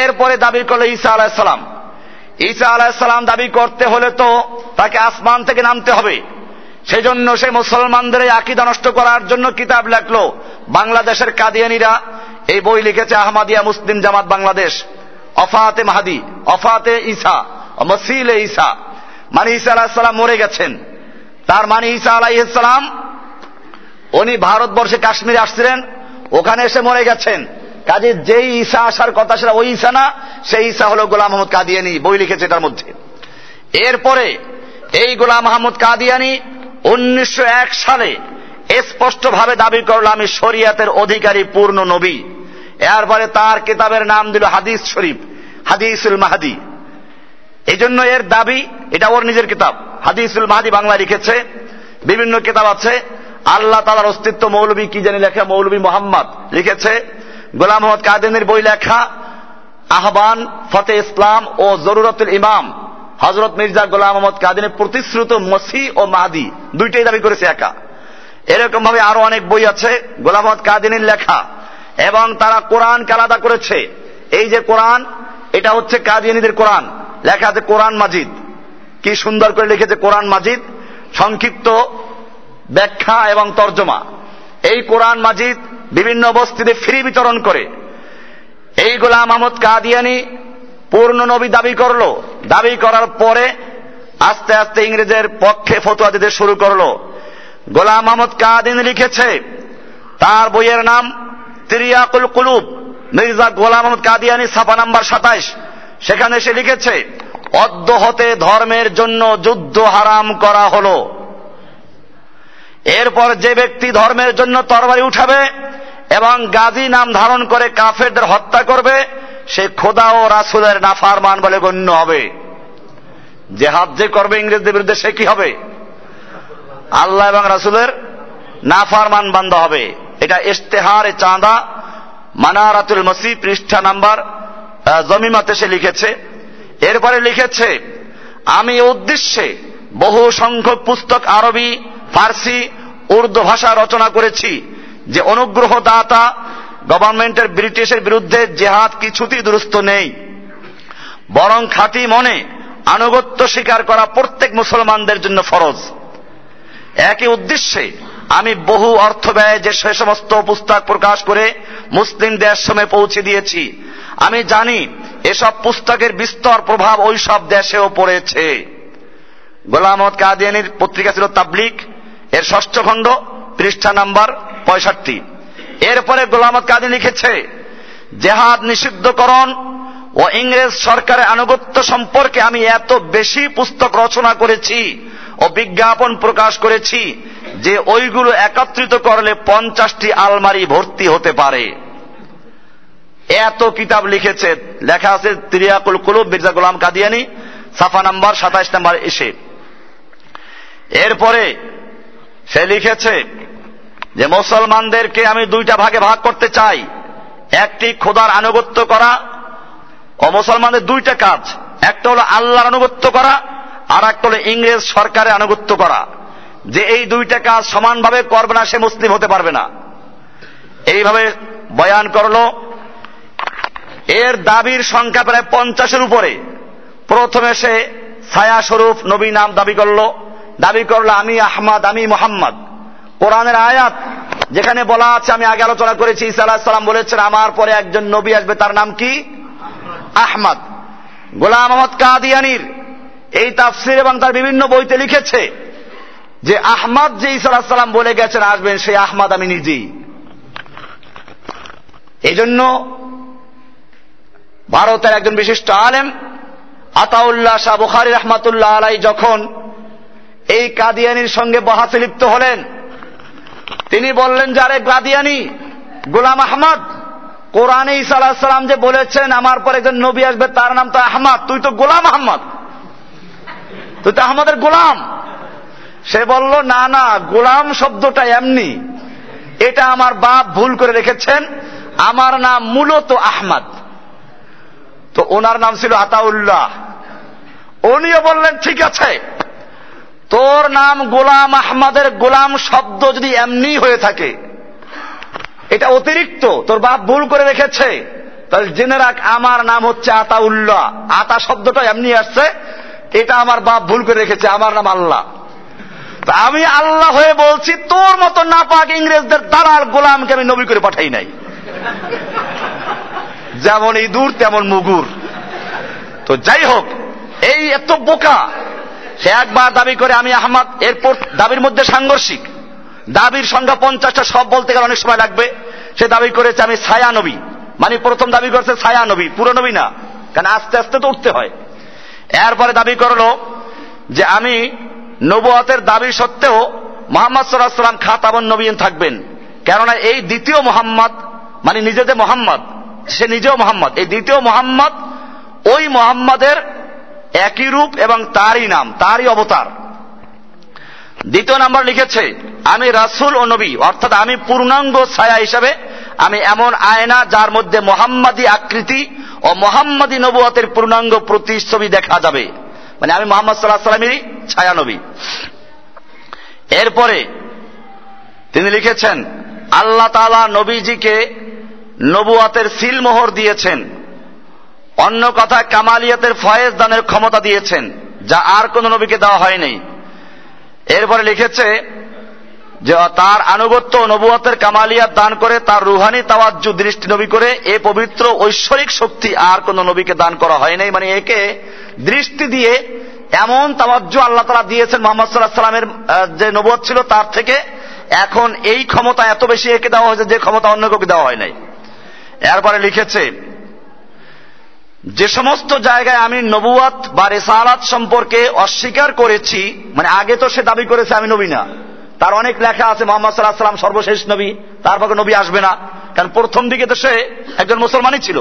এরপরে দাবি করলো ঈসা আলাইহিস সালাম। ঈসা আলাইহিস সালাম দাবি করতে হলে তো তাকে আসমান থেকে নামতে হবে, সেজন্য সে মুসলমানদের এই আকীদা নষ্ট করার জন্য কিতাব লেখলো। বাংলাদেশের কাদিয়ানিরা এই বই লিখেছে আহমাদিয়া মুসলিম জামাত বাংলাদেশ, অফাতে মাহাদি, অফাতে ঈসা, মাসিলে ঈসা, মানে ঈসা আলাইহিস সালাম মরে গেছেন। তার মানে ঈসা আলাইহিস সালাম উনি ভারতবর্ষে কাশ্মীরে আসছিলেন, ওখানে এসে মরে গেছেন, কাজে যেই ঈসা আসার কথা সেটা ওই ঈসা না, সেই ঈসা হলো গোলাম আহমদ কাদিয়ানি, বই লিখেছে এটার মধ্যে। এরপরে এই গোলাম আহমদ কাদিয়ানি উনিশশো এক সালে স্পষ্টভাবে দাবি করল আমি শরিয়াতের অধিকারী পূর্ণ নবী। এরপরে তার কিতাবের নাম দিল হাদিস শরীফ, হাদিসুল মাহাদি। এই জন্য এর দাবি, এটা ওর নিজের কিতাব হাদিসুল মাহাদি, বাংলা লিখেছে, বিভিন্ন কিতাব আছে। আল্লাহ তাআলার অস্তিত্ব মৌলবী কি জানি লেখা, মৌলবী মোহাম্মদ লিখেছে। গোলাম আহমদ কাদিয়ানির বই লেখা আহবান, ফতে ইসলাম ও জরুরতুল ইমাম, হযরত মির্জা গোলাম আহমদ কাদিয়ানির প্রতিশ্রুত মসি ও মাহাদি, দুইটাই দাবি করেছে একা। এরকম ভাবে আরো অনেক বই আছে গোলাম আহমদ কাদিয়ানির লেখা। এবং তারা কোরআনকে আলাদা করেছে, এই যে কোরআন, এটা হচ্ছে কাদিয়ানিদের কোরআন, লেখা আছে কোরআন মাজিদ, কি সুন্দর করে লিখেছে কোরআন মাজিদ, সংক্ষিপ্ত ব্যাখ্যা এবং তর্জমা। এই কোরআন মাজিদ বিভিন্ন বস্তিতে ফ্রি বিতরণ করে। এই গোলাম আহমদ কাদিয়ানি পূর্ণ নবী দাবি করলো, দাবি করার পরে আস্তে আস্তে ইংরেজের পক্ষে ফতোয়া দিতে শুরু করলো। গোলাম আহমদ কাদিয়ানি লিখেছে, তার বইয়ের নাম তিরিয়াকুল কুলুব, মির্জা গোলাম আহমদ কাদিয়ানি, ছাপা নাম্বার সাতাইশ। সেখানে সে লিখেছে, অদ্য হতে ধর্মের জন্য যুদ্ধ হারাম করা হলো। এরপর যে ব্যক্তি ধর্মের জন্য তরবারি উঠাবে এবং গাজী নাম ধারণ করে কাফেরদের হত্যা করবে, সে খোদা ও রাসূলের নাফরমান বলে গণ্য হবে। জিহাদ যে করবে ইংরেজদের বিরুদ্ধে, সে কি হবে? আল্লাহ এবং রাসূলের নাফরমান বান্দা হবে। এটা ইশতেহারে চাঁদা, মানারাতুল মসিহ, পৃষ্ঠা নাম্বার জমিমাতে সে লিখেছে। এরপরে লিখেছে, আমি উদ্দেশ্যে বহু সংখ্যক পুস্তক আরবি, ফার্সি, উর্দু ভাষা রচনা করেছি, যে অনুগ্রহ দাতা গভর্নমেন্টের ব্রিটিশের বিরুদ্ধে জেহাদ কিছুতেই দুরুস্ত নেই, বরং খাঁটি মনে আনুগত্য স্বীকার করা প্রত্যেক মুসলমানদের জন্য ফরজ। একই উদ্দেশ্যে আমি বহু অর্থ ব্যয়ে যে সে সমস্ত পুস্তক প্রকাশ করে মুসলিম দেশসমূহে পৌঁছে দিয়েছি, আমি জানি এসব পুস্তকের বিস্তর প্রভাব ওইসব দেশেও পড়েছে। গোলাম আহমদ কাদিয়ানির পত্রিকা ছিল তাবলিগ, এর ষষ্ঠ খণ্ড, পৃষ্ঠা নাম্বার পঁয়ষট্টি। এরপরে গোলাম আহমদ কাদিয়ানি লিখেছে, জেহাদ নিষিদ্ধকরণ ও ইংরেজ সরকারের আনুগত্য সম্পর্কে আমি এত বেশি পুস্তক রচনা করেছি ও বিজ্ঞাপন প্রকাশ করেছি যে ওইগুলো একত্রিত করলে পঞ্চাশটি আলমারি ভর্তি হতে পারে। এত কিতাব লিখেছে, লেখা আছে তিরিয়াকুল কুলুব, মির্জা গোলাম কাদিয়ানি, সাফা নাম্বার সাতাইশ নাম্বার এসে। এরপরে সে লিখেছে যে মুসলমানদেরকে আমি দুইটা ভাগে ভাগ করতে চাই, একটি খোদার আনুগত্য করা ও মুসলমানদের দুইটা কাজ, একটা হলো আল্লাহর আনুগত্য করা আর একটা হলো ইংরেজ সরকারের আনুগত্য করা। যে এই দুইটা কাজ সমানভাবে করবে না সে মুসলিম হতে পারবে না, এইভাবে বয়ান করলো। এর দাবির সংখ্যা প্রায় পঞ্চাশের উপরে। প্রথমে সে ছায়া স্বরূপ নবী নাম দাবি করলো, দাবি করলো আমি আহমদ, আমি মোহাম্মদ। কোরআনের আয়াত যেখানে বলা আছে, আমি আগে আলোচনা করেছি, ঈসা আলাইহিস সালাম বলেছেন আমার পরে একজন নবী আসবে, তার নাম কি? আহমদ। গোলাম আহমদ কাদিয়ানির এই তাফসির এবং তার বিভিন্ন বইতে লিখেছে যে আহমদ যে ঈসা আলাইহিস সালাম বলে গেছেন আসবেন, সেই আহমদ আমি নিজেই। এই জন্য ভারতের একজন বিশিষ্ট আলেম আতাউল্লাহ শাহ বুখারি রহমাতুল্লাহ আলাইহি যখন এই কাদিয়ানির সঙ্গে বহাসে লিপ্ত হলেন, তিনি বললেন যে আরে কাদিয়ানি, গোলাম আহমদ কোরআনে ঈসা আলাইহিস সালাম যে বলেছেন আমার পরে একজন নবী আসবে তার নাম তো আহমদ, তুই তো গোলাম আহমদ, তুই তো আহমদের গোলাম। সে বলল, না না, গোলাম শব্দটা এমনি, এটা আমার বাপ ভুল করে রেখেছেন, আমার নাম মূলত আহমদ। তো ওনার নাম ছিল আতাউল্লাহ। উনিও বললেন ঠিক আছে, তোর নাম গোলাম আহমদের গোলাম শব্দ যদি এমনি হয়ে থাকে, এটা অতিরিক্ত, তোর বাপ ভুল করে রেখেছে, তাহলে জেনে রাখ আমার নাম হচ্ছে আতাউল্লাহ, আতা শব্দটা এমনি আসছে, এটা আমার বাপ ভুল করে রেখেছে, আমার নাম আল্লাহ। তা আমি আল্লাহ হয়ে বলছি, তোর মতো নাপাক ইংরেজদের দালাল গোলামকে আমি নবী করে পাঠাই নাই, যেমন ইঁদুর তেমন মুগুর। তো যাই হোক, এই এত বোকা, সে একবার দাবি করে আমি আহমদ, এরপর দাবির মধ্যে সাংঘর্ষিক, দাবির সংখ্যা পঞ্চাশটা, সব বলতে গেলে অনেক সময় লাগবে। সে দাবি করেছে আমি ছায়া নবী, মানে প্রথম দাবি করেছে ছায়া নবী, পুরো নবী না, কারণ আস্তে আস্তে তো উঠতে হয়। এরপরে দাবি করলো যে আমি নবুয়তের দাবি সত্ত্বেও মুহাম্মদ সাল্লাল্লাহু আলাইহি ওয়াসাল্লাম খাতাবুন নবিয়্যিন থাকবেন, কেননা এই দ্বিতীয় মুহাম্মদ, মানে নিজে যে মুহাম্মদ সে নিজেও মুহাম্মদ, এই দ্বিতীয় মুহাম্মদ ওই মুহাম্মাদের একই রূপ এবং তারই নাম, তারই অবতার। দ্বিতীয় নাম্বার লিখেছে আমি রাসূল ও নবী, অর্থাৎ আমি পূর্ণাঙ্গ ছায়া হিসাবে, আমি এমন আয়না যার মধ্যে মুহাম্মাদি আকৃতি ও মুহাম্মাদি নবুয়তের পূর্ণাঙ্গ প্রতিচ্ছবি দেখা যাবে, মানে আমি মুহাম্মদ সাল্লাল্লাহু আলাইহি ওয়াসাল্লামেরই ছায়া নবী। এরপরে তিনি লিখেছেন আল্লাহ তাআলা নবীজিকে নবুয়াতের সিলমোহর দিয়েছেন, অন্য কথা কামালিয়াতের ফয়েজ দানের ক্ষমতা দিয়েছেন, যা আর কোন নবীকে দেওয়া হয়নি। এরপরে লিখেছে যে তার আনুগত্য নবুয়তের কামালিয়াত দান করে, তার রুহানি তাওয়াজ্জু দৃষ্টি নবী করে, এ পবিত্র ঐশ্বরিক শক্তি আর কোন নবীকে দান করা হয় নাই। মানে একে দৃষ্টি দিয়ে এমন তাওয়াজ্জু আল্লাহ তাআলা দিয়েছেন মুহাম্মদ সাল্লাল্লাহু আলাইহি সাল্লামের যে নবুয়ত ছিল তার থেকে। এখন এই ক্ষমতা এত বেশি একে দেওয়া হয়েছে যে ক্ষমতা অন্য কাউকে দেওয়া হয় নাই। এরপরে লিখেছে, যে সমস্ত জায়গায় আমি নবুয়াত বা রিসালাত সম্পর্কে অস্বীকার করেছি, মানে আগে তো সে দাবি করেছে আমি নবী না, তার অনেক লেখা আছে মুহাম্মদ সাল্লাল্লাহু আলাইহি সাল্লাম সর্বশেষ নবী, তার পক্ষে নবী আসবে না, কারণ প্রথম দিকে তো সে একজন মুসলমানই ছিল।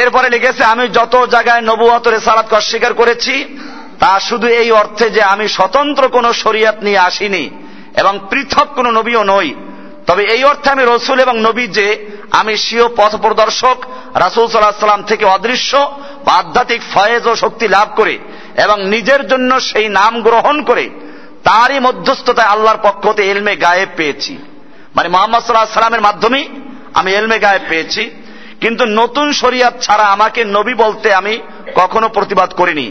এরপরে লিখেছে, আমি যত জায়গায় নবুয়াত ও রিসালাতকে অস্বীকার করেছি তা শুধু এই অর্থে যে আমি স্বতন্ত্র কোনো শরিয়াত নিয়ে আসিনি এবং পৃথক কোনো নবীও নই, তবে এই অর্থে আমি রসুল এবং নবী যে আমি স্বীয় পথ প্রদর্শক রাসূল সাল্লাল্লাহু আলাইহি সাল্লাম থেকে অদৃশ্য বা আধ্যাত্মিক ফয়েজ ও শক্তি লাভ করে এবং নিজের জন্য সেই নাম গ্রহণ করে তারই মধ্যস্থতায় আল্লাহর পক্ষ হতে ইলমে গায়েব পেয়েছি। মানে মুহাম্মদ সাল্লাল্লাহু আলাইহি সাল্লামের মাধ্যমে আমি ইলমে গায়েব পেয়েছি, কিন্তু নতুন শরিয়াত ছাড়া আমাকে নবী বলতে আমি কখনো প্রতিবাদ করিনি,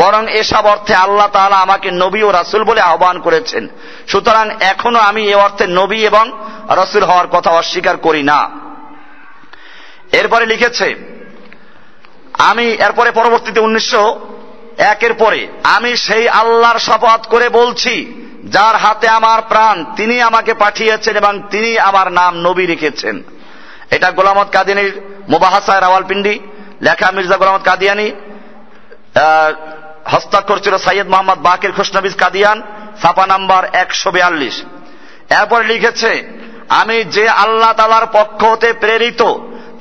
বরং এসব অর্থে আল্লাহ তাআলা আমাকে নবী ও রাসূল বলে আহ্বান করেছেন। সুতরাং এখনো আমি এ অর্থে নবী এবং রাসূল হওয়ার কথা অস্বীকার করি না। এরপরে লিখেছে, আমি এরপরে পরবর্তীতে উনিশশো একের পরে আমি সেই আল্লাহর শপথ করে বলছি যার হাতে আমার প্রাণ, তিনি আমাকে পাঠিয়েছেন এবং তিনি আমার নাম নবী রেখেছেন। এটা গোলাম আহমদ কাদিয়ানীর মুবাহাসায় রাওয়ালপিন্ডি, লেখা মির্জা গোলাম আহমদ কাদিয়ানী, হস্তাক্ষর ছিল সৈয়দ মোহাম্মদ বাকের খুশনবিজ কাদিয়ান, ছাপা নাম্বার একশো বিয়াল্লিশ। এরপরে লিখেছে, আমি যে আল্লাহ তাআলার পক্ষ হতে প্রেরিত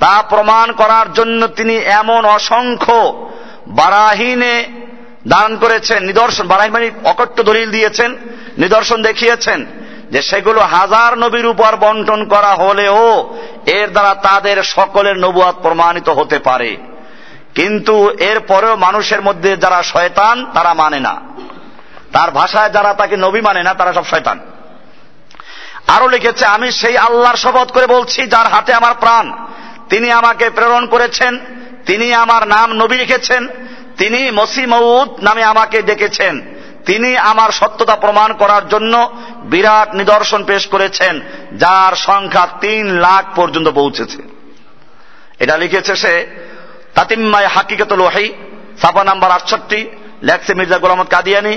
তা প্রমাণ করার জন্য তিনি এমন অসংখ্য বারাহিনে দান করেছেন, নিদর্শন, বারাহিন মানে অকট্ট দলিল দিয়েছেন, নিদর্শন দেখিয়েছেন যে সেগুলো হাজার নবীর উপর বন্টন করা হলেও এর দ্বারা তাদের সকলের নবুয়াত প্রমাণিত হতে পারে, কিন্তু এর পরেও মানুষের মধ্যে যারা শয়তান তারা মানে না, তার ভাষায় যারা তাকে নবী মানে না তারা সব শয়তান। আরো লিখেছে, আমি সেই আল্লাহর শপথ করে বলছি যার হাতে আমার প্রাণ, তিনি আমাকে প্রেরণ করেছেন, তিনি আমার নাম নবী রেখেছেন, তিনি মসিহ মউদ নামে আমাকে ডেকেছেন, তিনি আমার সত্যতা প্রমাণ করার জন্য বিরাট নিদর্শন পেশ করেছেন যার সংখ্যা তিন লাখ পর্যন্ত পৌঁছেছে। এটা লিখেছে সে তাতিম্মায় হাকিকাতুল ওহী, ছাপা নাম্বার আটষট্টি, লেখছে মির্জা গোলাম আহমদ কাদিয়ানী,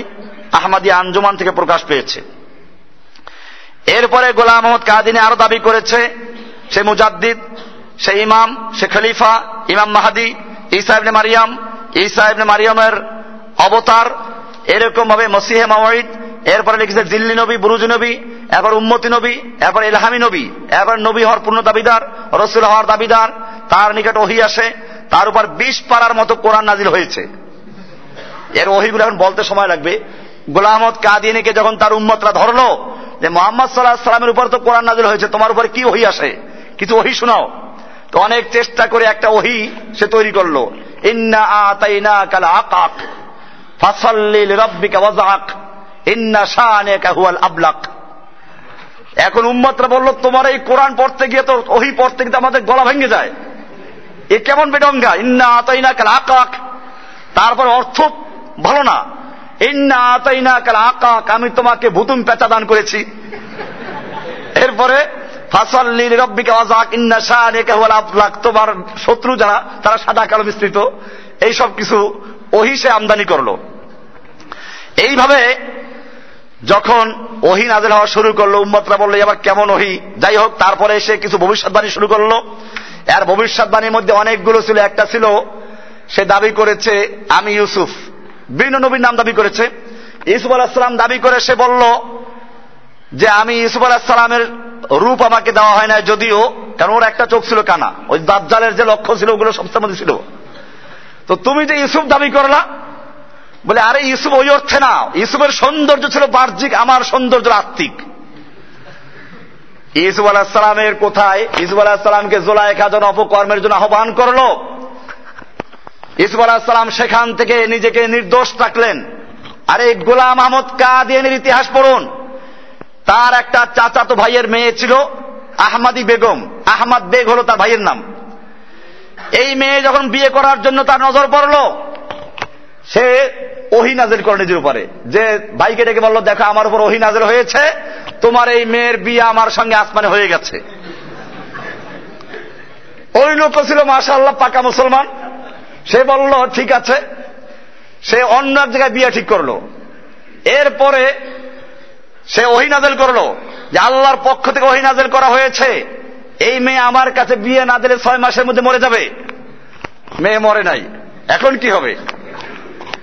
আহমদিয়া আঞ্জুমান থেকে প্রকাশ পেয়েছে। এরপরে গোলাম আহমদ কাদিয়ানী আরো দাবি করেছে সে মুজাদ্দিদ, সে ইমাম, সে খলিফা, ইমাম মাহাদি, ঈসা ইবনে মারিয়াম, ঈসা ইবনে মারিয়ামের অবতার, এরকম ভাবে মসিহে মাউঈদ। এরপরে লিখেছে দিল্লি নবী, বুরুজ নবী, এরপর উম্মতি নবী, এরপর ইলহামি নবী, এরপর নবী হওয়ার পূর্ণ দাবিদার, রাসূল হওয়ার দাবিদার, তার নিকট ওহী আসে, তার উপর বিশ পারার মতো কোরআন নাজিল হয়েছে। এর ওহীগুলো এখন বলতে সময় লাগবে। গোলাম আহমদ কাদিয়ানীকে যখন তার উম্মতরা ধরলো যে মুহাম্মদ সাল্লাল্লাহু আলাইহি সাল্লামের উপর তো কোরআন নাজিল হয়েছে, তোমার উপর কি ওহী আসে, কিছু ওহী শোনাও। তো অনেক চেষ্টা করে একটা ওহী সে তৈরি করলো, ইন্না আতাইনাকাল আকাক ফাসাল্লি লিরাব্বিকা ওয়াজআক ইন্না শাআনাকা হুয়াল আবলাক। এখন উম্মতরা বললো, তোমার এই কোরআন পড়তে গিয়ে তো ওহী পড়তে গিয়ে আমাদের গলা ভেঙে যায়, এ কেমন বেডঙ্গা, ইন্না আতাইনাকাল আকাক। তারপর অর্থ ভালো না, ইন্না আতাইনাকাল আকাক, আমি তোমাকে ভুতুম পেঁচা দান করেছি। এরপরে ফাসাল্লি লিরাব্বিকা ওয়াজআক ইন্না শাআনাকা হুয়াল আবলাক, তোমার শত্রু যারা তারা সাদা কালো মিশ্রিত, এই সব কিছু ওহী সে আমদানি করলো। এইভাবে যখন ওহী নাজিল হওয়া শুরু করলো উম্মতরা বললো আবার কেমন ওহী। যাই হোক, তারপরে সে কিছু ভবিষ্যৎবাণী শুরু করলো। এর ভবিষ্যৎবাণীর মধ্যে অনেকগুলো ছিল। একটা ছিল, সে দাবি করেছে আমি ইউসুফ, বিভিন্ন নবীর নাম দাবি করেছে। ইউসুফ আলাইহিস সালাম দাবি করে সে বলল যে আমি ইউসুফ আলাইহিস সালামের রূপ আমাকে দেওয়া হয় না, যদিও, কারণ ওর একটা চোখ ছিল কানা, ওই দাজ্জালের যে লক্ষ্য ছিল ওগুলো সবচেয়ে মধ্যে ছিল। তো তুমি যে ইউসুফ দাবি করলা, বলে আরে ইউসুফ ওই অর্থে না, ইউসুফের সৌন্দর্য ছিল বাহ্যিক, আমার সৌন্দর্য আত্মিক। ইউসুফ আলাইহিস সালামের কোথায়, ইউসুফ আলাইহিস সালামকে জুলাইখা যেন অপকর্মের জন্য আহ্বান করলো, ইউসুফ আলাইহিস সালাম সেখান থেকে নিজেকে নির্দোষ রাখলেন। আরে গোলাম আহমদ কাদিয়ানীর ইতিহাস পড়ুন, তার একটা চাচাতো ভাইয়ের মেয়ে ছিল আহমাদি বেগম, আহমদ বেগ হলো তার ভাইয়ের নাম। এই মেয়ে যখন বিয়ে করার জন্য তার নজর পড়ল, সে ওহী নাজিল করে নিজের উপরে, যে ভাইকে ডেকে বলল দেখো আমার উপর ওহী নাজিল হয়েছে, তোমার এই মেয়ের বিয়ে আমার সঙ্গে আসমানে হয়ে গেছে। ওই লোকটা ছিল মাশাআল্লাহ পাকা মুসলমান, সে বলল ঠিক আছে, সে অন্য এক জায়গায় বিয়ে ঠিক করলো। এরপরে সে ওহী নাজিল করলো যে আল্লাহর পক্ষ থেকে ওহী নাজিল করা হয়েছে, এই মেয়ে আমার কাছে বিয়ে না দিলে ছয় মাসের মধ্যে মরে যাবে। মেয়ে মরে নাই, এখন কি হবে?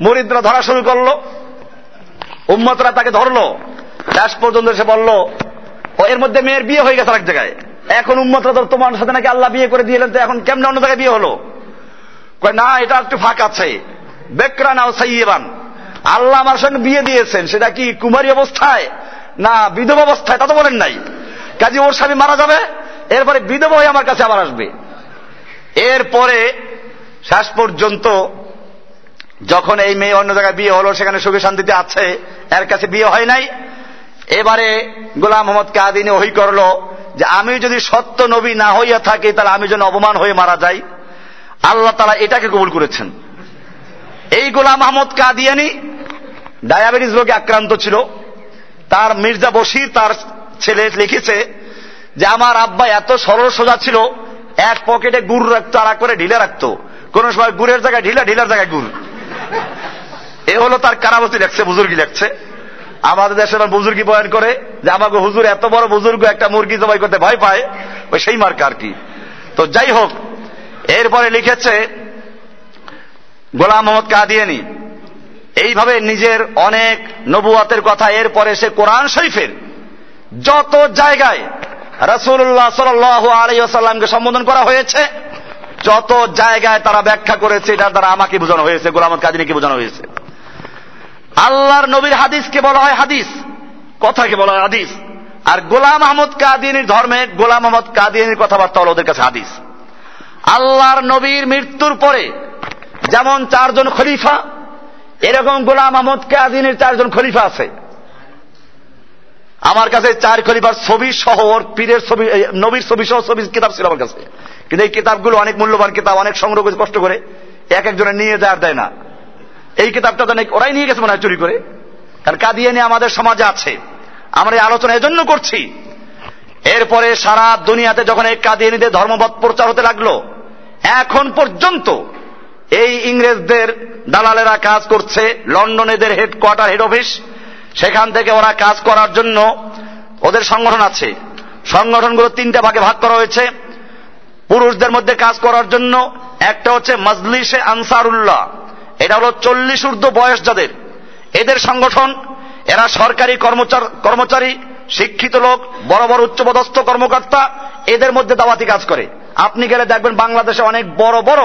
মুরিদরা ধরা শুরু করলো, উম্মতরা তাকে ধরলো, শেষ পর্যন্ত সে বলল ও এর মধ্যে মেয়ের বিয়ে হয়ে গেছে এক জায়গায়, এখন উম্মতরা তো তোমার সাথে নাকি আল্লাহ বিয়ে করে দিয়েলেন, তো এখন কেমনে অন্য জায়গায় বিয়ে হলো? কয় না এটা একটু ফাঁক আছে, বেকরা নাও সাইয়েবান, আল্লাহ আমার সঙ্গে বিয়ে দিয়েছেন, সেটা কি কুমারী অবস্থায় না বিধবা অবস্থায় তা তো বলেন নাই, কাজে ওর স্বামী মারা যাবে, এরপরে বিধবা হয়ে আমার কাছে আবার আসবে। এরপরে শেষ পর্যন্ত যখন এই মেয়ে অন্য জায়গায় বিয়ে হলো, সেখানে সুখে শান্তিতে আছে, এর কাছে বিয়ে হয় নাই। এবারে গোলাম আহমদ কাদিনী ওহী করলো যে আমি যদি সত্য নবী না হইয়া থাকি তাহলে আমি যেন অপমান হয়ে মারা যাই, আল্লাহ তাআলা এটাকে কবুল করেছেন। এই গোলাম আহমদ কাদিয়ানি ডায়াবেটিস রোগে আক্রান্ত ছিল, তার মির্জা বশির তার ছেলে লিখেছে যে আমার আব্বা এত সরল সোজা ছিল, এক পকেটে গুড় রাখতো আর এক করে ঢিলে রাখতো, কোন সময় গুড়ের জায়গায় ঢিলা, ঢিলার জায়গায় গুড়। এ হলো তার কারাবতী লেখছে, বুজুর্গি লেখছে। আমাদের দেশে বুজুর্গি বয়ান করে যে আমাকে হুজুর এত বড় বুজুর্গ একটা মুরগি জবাই করতে ভয় পায়, ওই সেই মার্কা আর কি। তো যাই হোক, এরপরে লিখেছে গোলাম মোহাম্মদ কাদিয়ানি এইভাবে নিজের অনেক নবুয়াতের কথা। এরপরে সে কোরআন শরীফের যত জায়গায় রাসূলুল্লাহ সাল্লাল্লাহু আলাইহি ওয়াসাল্লামকে সম্বোধন করা হয়েছে, যত জায়গায় তারা ব্যাখ্যা করেছে, এটার দ্বারা আমাকে বোঝানো হয়েছে, গোলাম আহমদ কাদিয়ানীকে বোঝানো হয়েছে। আল্লাহর নবীর হাদিসকে বলা হয় হাদিস, কথাকে বলা হয় হাদিস, আর গোলাম আহমদ কাদিয়ানীর ধর্মে গোলাম আহমদ কাদিয়ানীর কথাবার্তা হলো ওদের কাছে হাদিস। আল্লাহর নবীর মৃত্যুর পরে যেমন চারজন খলিফা, এরকম গোলাম আহমদ কাদিয়ানীর চারজন খলিফা আছে। আমার কাছে চার খলিফার ছবি সহ ওর পীরের ছবি, নবীর ছবি সহ ছবি কিতাব ছিল আমার কাছে, কিন্তু এই কিতাবগুলো অনেক মূল্যবান কিতাব, অনেক সংগ্রহ করে কষ্ট করে, এক একজনে নিয়ে যায় আর দেয় না। এই কিতাবটা তো অনেক ওরাই নিয়ে গেছে মনে হয় চুরি করে, কারণ কাদিয়ানি আমাদের সমাজে আছে, আমরা এই আলোচনা এজন্য করছি। এরপরে সারা দুনিয়াতে যখন এই কাদিয়ানিদের ধর্মমত প্রচার হতে লাগলো, এখন পর্যন্ত এই ইংরেজদের দালালেরা কাজ করছে, লন্ডনেদের হেডকোয়ার্টার, হেড অফিস, সেখান থেকে ওরা কাজ করার জন্য ওদের সংগঠন আছে। সংগঠনগুলো তিনটা ভাগে ভাগ করা হয়েছে পুরুষদের মধ্যে কাজ করার জন্য। একটা হচ্ছে মজলিসে আনসারুল্লাহ, এটা হলো চল্লিশ ঊর্ধ্ব বয়স যাদের, এদের সংগঠন। এরা সরকারি কর্মচারী, শিক্ষিত লোক, বড় বড় উচ্চপদস্থ কর্মকর্তা, এদের মধ্যে দাওয়াতি কাজ করে। আপনি গেলে দেখবেন বাংলাদেশে অনেক বড় বড়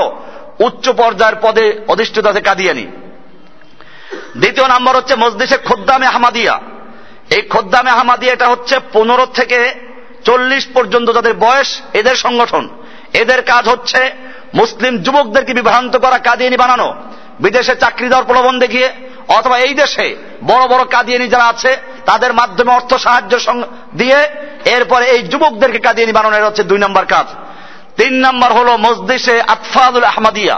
উচ্চ পর্যায়ের পদে অধিষ্ঠিত আছে কাদিয়ানি। দ্বিতীয় নম্বর হচ্ছে মজলিসে খোদ্দামে আহমাদিয়া। এই খোদ্দামে আহমাদিয়া এটা হচ্ছে পনেরো থেকে চল্লিশ পর্যন্ত যাদের বয়স, এদের সংগঠন। এদের কাজ হচ্ছে মুসলিম যুবকদেরকে বিভ্রান্ত করা, কাদিয়ানি বানানো, বিদেশে চাকরি দেওয়ার প্রলোভন দেখিয়ে, অথবা এই দেশে বড় বড় কাদিয়ানি যারা আছে তাদের মাধ্যমে অর্থ সাহায্য দিয়ে এরপরে এই যুবকদেরকে কাদিয়ানি বানানো, এটা হচ্ছে দুই নম্বর কাজ। তিন নম্বর হল মজলিসে আতফাদুল আহমাদিয়া,